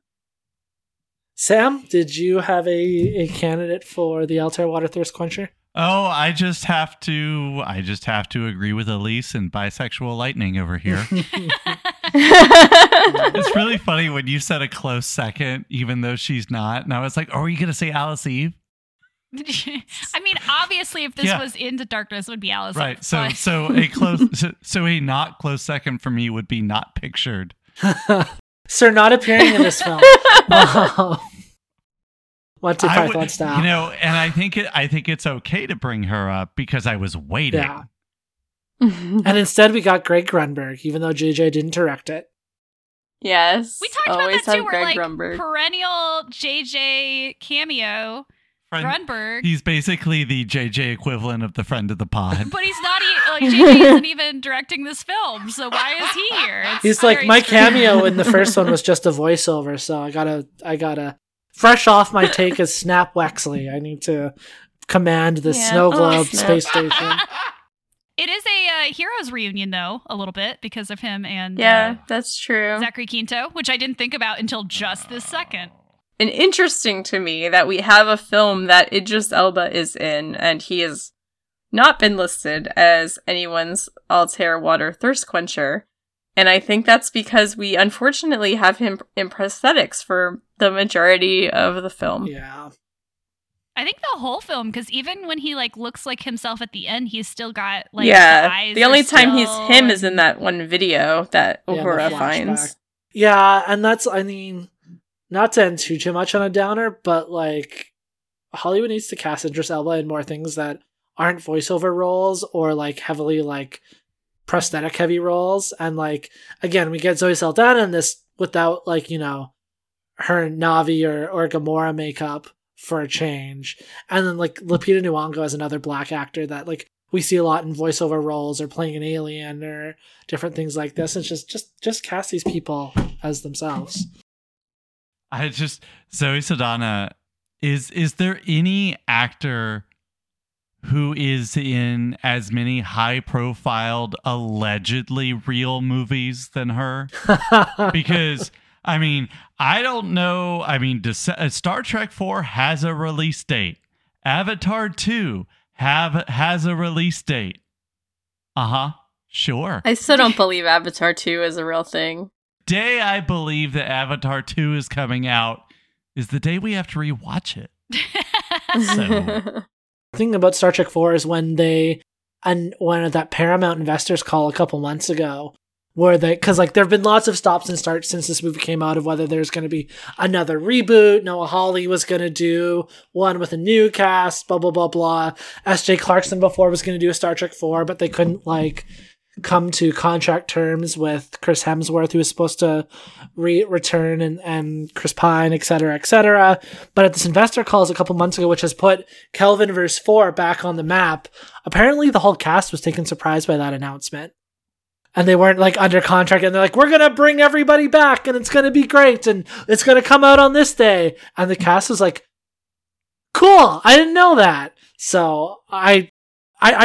Sam, did you have a candidate for the Altair Water Thirst Quencher? Oh, I just have to agree with Elise and bisexual lightning over here. It's really funny when you said a close second, even though she's not. And I was like, oh, are you going to say Alice Eve? I mean, obviously, if this was Into Darkness, it would be Alice Eve. Right. So a not close second for me would be Not Pictured. Sir, not appearing in this film. What's your Python style? You know, and I think it's okay to bring her up because I was waiting. Yeah. And instead we got Greg Grunberg, even though JJ didn't direct it. Yes. We talked about that too. We're like Grunberg. Perennial JJ cameo. Grunberg. He's basically the JJ equivalent of the friend of the pod. But he's not JJ isn't even directing this film, so why is he here? He's like, my cameo in the first one was just a voiceover, so I gotta fresh off my take as Snap Wexley. I need to command this snow globe space station. It is a Heroes reunion, though, a little bit because of him and that's true. Zachary Quinto, which I didn't think about until just this second. And interesting to me that we have a film that Idris Elba is in, and he has not been listed as anyone's Altair Water Thirst Quencher. And I think that's because we unfortunately have him in prosthetics for the majority of the film. Yeah. I think the whole film, because even when he like looks like himself at the end, he's still got like the eyes. The only time he's him is in that one video that Uhura finds. Yeah, and that's, I mean, not to end too much on a downer, but like Hollywood needs to cast Idris Elba in more things that aren't voiceover roles or like heavily like prosthetic heavy roles, and like again we get Zoe Saldana in this without like, you know, her Na'vi or Gamora makeup for a change, and then like Lupita Nyong'o is another black actor that like we see a lot in voiceover roles or playing an alien or different things like this. It's just cast these people as themselves. Zoe Saldana, is there any actor who is in as many high-profiled, allegedly real movies than her? Because I mean, I don't know. I mean, Star Trek 4 has a release date. Avatar 2 has a release date. Uh-huh. Sure. I still don't believe Avatar 2 is a real thing. Day I believe that Avatar 2 is coming out is the day we have to rewatch it. So. The thing about Star Trek 4 is when they, and one of that Paramount investors call a couple months ago, where they, because like there have been lots of stops and starts since this movie came out of whether there's going to be another reboot. Noah Hawley was going to do one with a new cast, blah, blah, blah, blah. S.J. Clarkson before was going to do a Star Trek 4, but they couldn't like come to contract terms with Chris Hemsworth, who was supposed to return, and Chris Pine, et cetera, et cetera. But at this investor calls a couple months ago, which has put Kelvinverse 4 back on the map, apparently the whole cast was taken surprise by that announcement. And they weren't like under contract, and they're like, we're going to bring everybody back and it's going to be great and it's going to come out on this day. And the cast was like, cool, I didn't know that. So I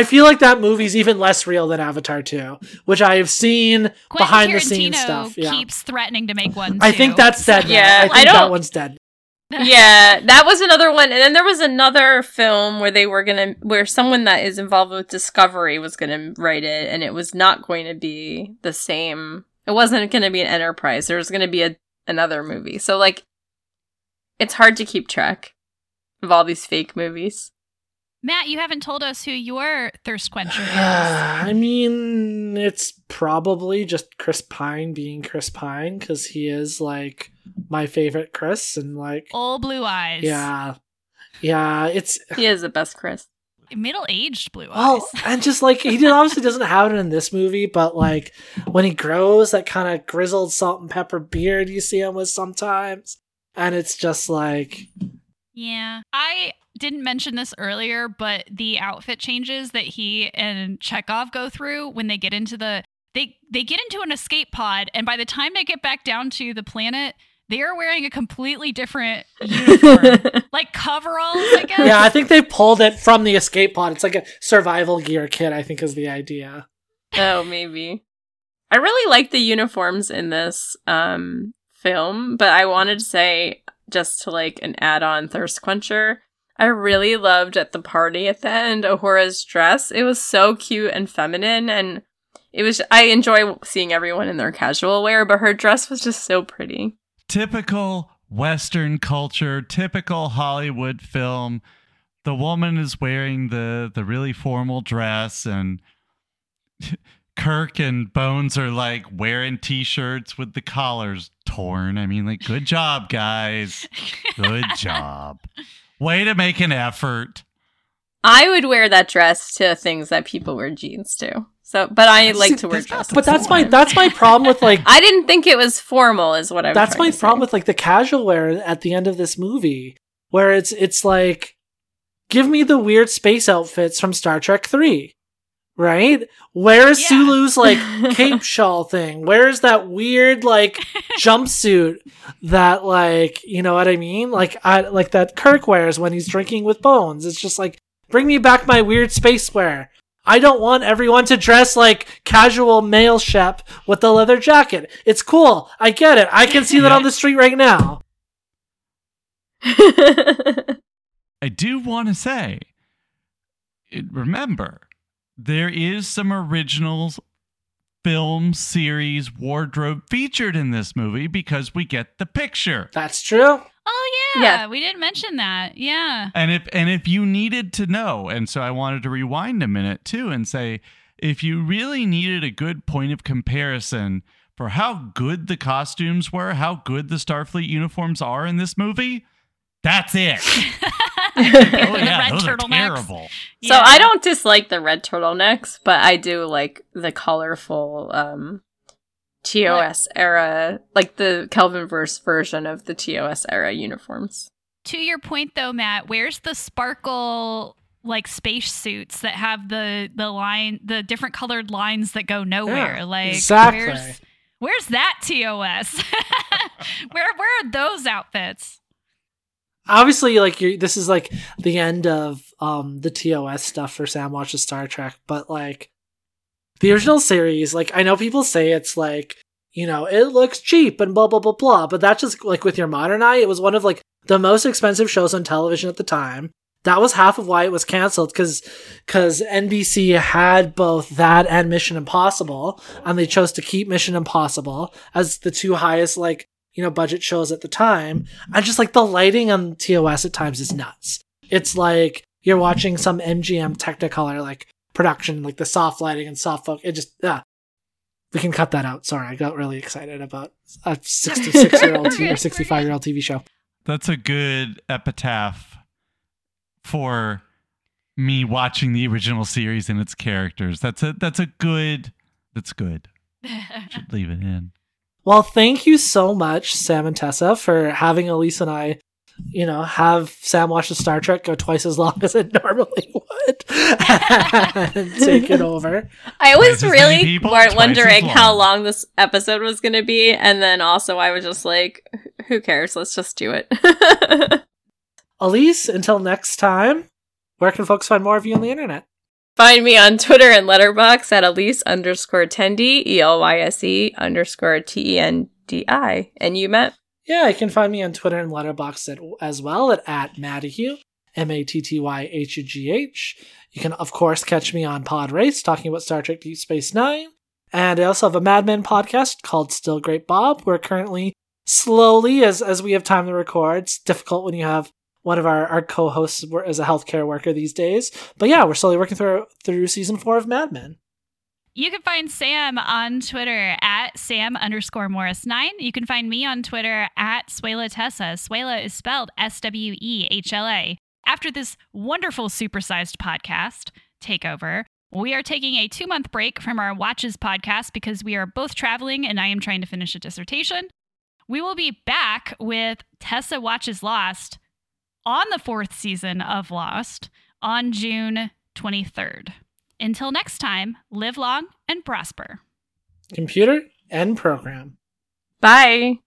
feel like that movie's even less real than Avatar 2, which I have seen behind the scenes stuff. Yeah. Keeps threatening to make one. I think that's dead. Yeah, I think that one's dead. Yeah, that was another one. And then there was another film where they were where someone that is involved with Discovery was going to write it, and it was not going to be the same. It wasn't going to be an Enterprise. There was going to be another movie. So, like, it's hard to keep track of all these fake movies. Matt, you haven't told us who your thirst quencher is. I mean, it's probably just Chris Pine being Chris Pine, because he is, like, my favorite Chris, and like old blue eyes. Yeah, he is the best Chris. Middle-aged blue eyes. Oh, and just like he obviously doesn't have it in this movie, but like when he grows that kind of grizzled salt and pepper beard you see him with sometimes, and it's just like, yeah. I didn't mention this earlier, but the outfit changes that he and Chekhov go through when they get into they get into an escape pod, and by the time they get back down to the planet, they are wearing a completely different uniform, like coveralls, I guess. Yeah, I think they pulled it from the escape pod. It's like a survival gear kit, I think is the idea. Oh, maybe. I really like the uniforms in this film, but I wanted to say, just to like an add-on thirst quencher, I really loved at the party at the end, Uhura's dress. It was so cute and feminine, and I enjoy seeing everyone in their casual wear, but her dress was just so pretty. Typical Western culture, typical Hollywood film. The woman is wearing the really formal dress, and Kirk and Bones are like wearing t-shirts with the collars torn. I mean, like, good job, guys. Good job. Way to make an effort. I would wear that dress to things that people wear jeans to. So, but I like to wear dresses. But that's my problem with like I didn't think it was formal is what I was trying to say. That's my problem with like the casual wear at the end of this movie, where it's like, give me the weird space outfits from Star Trek 3. Right? Where is Sulu's like cape shawl thing? Where is that weird like jumpsuit that like, you know what I mean? Like like that Kirk wears when he's drinking with Bones. It's just like, bring me back my weird space wear. I don't want everyone to dress like casual male Shep with the leather jacket. It's cool. I get it. I can see that on the street right now. I do want to say, remember, there is some original film series wardrobe featured in this movie because we get the picture. That's true. Oh, yeah, we did mention that. Yeah. And if you needed to know, and so I wanted to rewind a minute too and say, if you really needed a good point of comparison for how good the costumes were, how good the Starfleet uniforms are in this movie, that's it. Those are terrible. Yeah. So I don't dislike the red turtlenecks, but I do like the colorful TOS era, like the Kelvinverse version of the TOS era uniforms. To your point, though, Matt, where's the sparkle like space suits that have the different colored lines that go nowhere? Yeah, like exactly. Where's that TOS? Where are those outfits? Obviously, like this is like the end of the TOS stuff for Sam Watches Star Trek, but like. The original series, like, I know people say it's like you know, it looks cheap and blah, blah, blah, blah. But that's just like with your modern eye, it was one of like the most expensive shows on television at the time. That was half of why it was canceled, because NBC had both that and Mission Impossible, and they chose to keep Mission Impossible as the two highest, like, you know, budget shows at the time. And just like the lighting on TOS at times is nuts. It's like you're watching some MGM Technicolor like production, like the soft lighting and soft focus. It just we can cut that out. Sorry, I got really excited about a 66-year-old or 65-year-old TV show. That's a good epitaph for me watching the original series and its characters. That's good. Should leave it in. Well, thank you so much, Sam and Tessa, for having Elise and I, you know, have Sam watch the Star Trek go twice as long as it normally would and take it over. I was really wondering how long this episode was going to be. And then also I was just like, who cares? Let's just do it. Elise, until next time, where can folks find more of you on the internet? Find me on Twitter and Letterboxd at Elise_Tendi, ELYSE_TENDI. And you, Matt? Yeah, you can find me on Twitter and Letterboxd as well at Mattyhugh, MATTYHUGH. You can, of course, catch me on Pod Race talking about Star Trek Deep Space Nine. And I also have a Mad Men podcast called Still Great Bob. We're currently slowly, as we have time to record. It's difficult when you have one of our co-hosts as a healthcare worker these days. But yeah, we're slowly working through season 4 of Mad Men. You can find Sam on Twitter at Sam_Morris9. You can find me on Twitter at Suela Tessa. Suela is spelled SWEHLA. After this wonderful supersized podcast takeover, we are taking a 2-month break from our Watches podcast because we are both traveling and I am trying to finish a dissertation. We will be back with Tessa Watches Lost on the 4th season of Lost on June 23rd. Until next time, live long and prosper. Computer and program. Bye.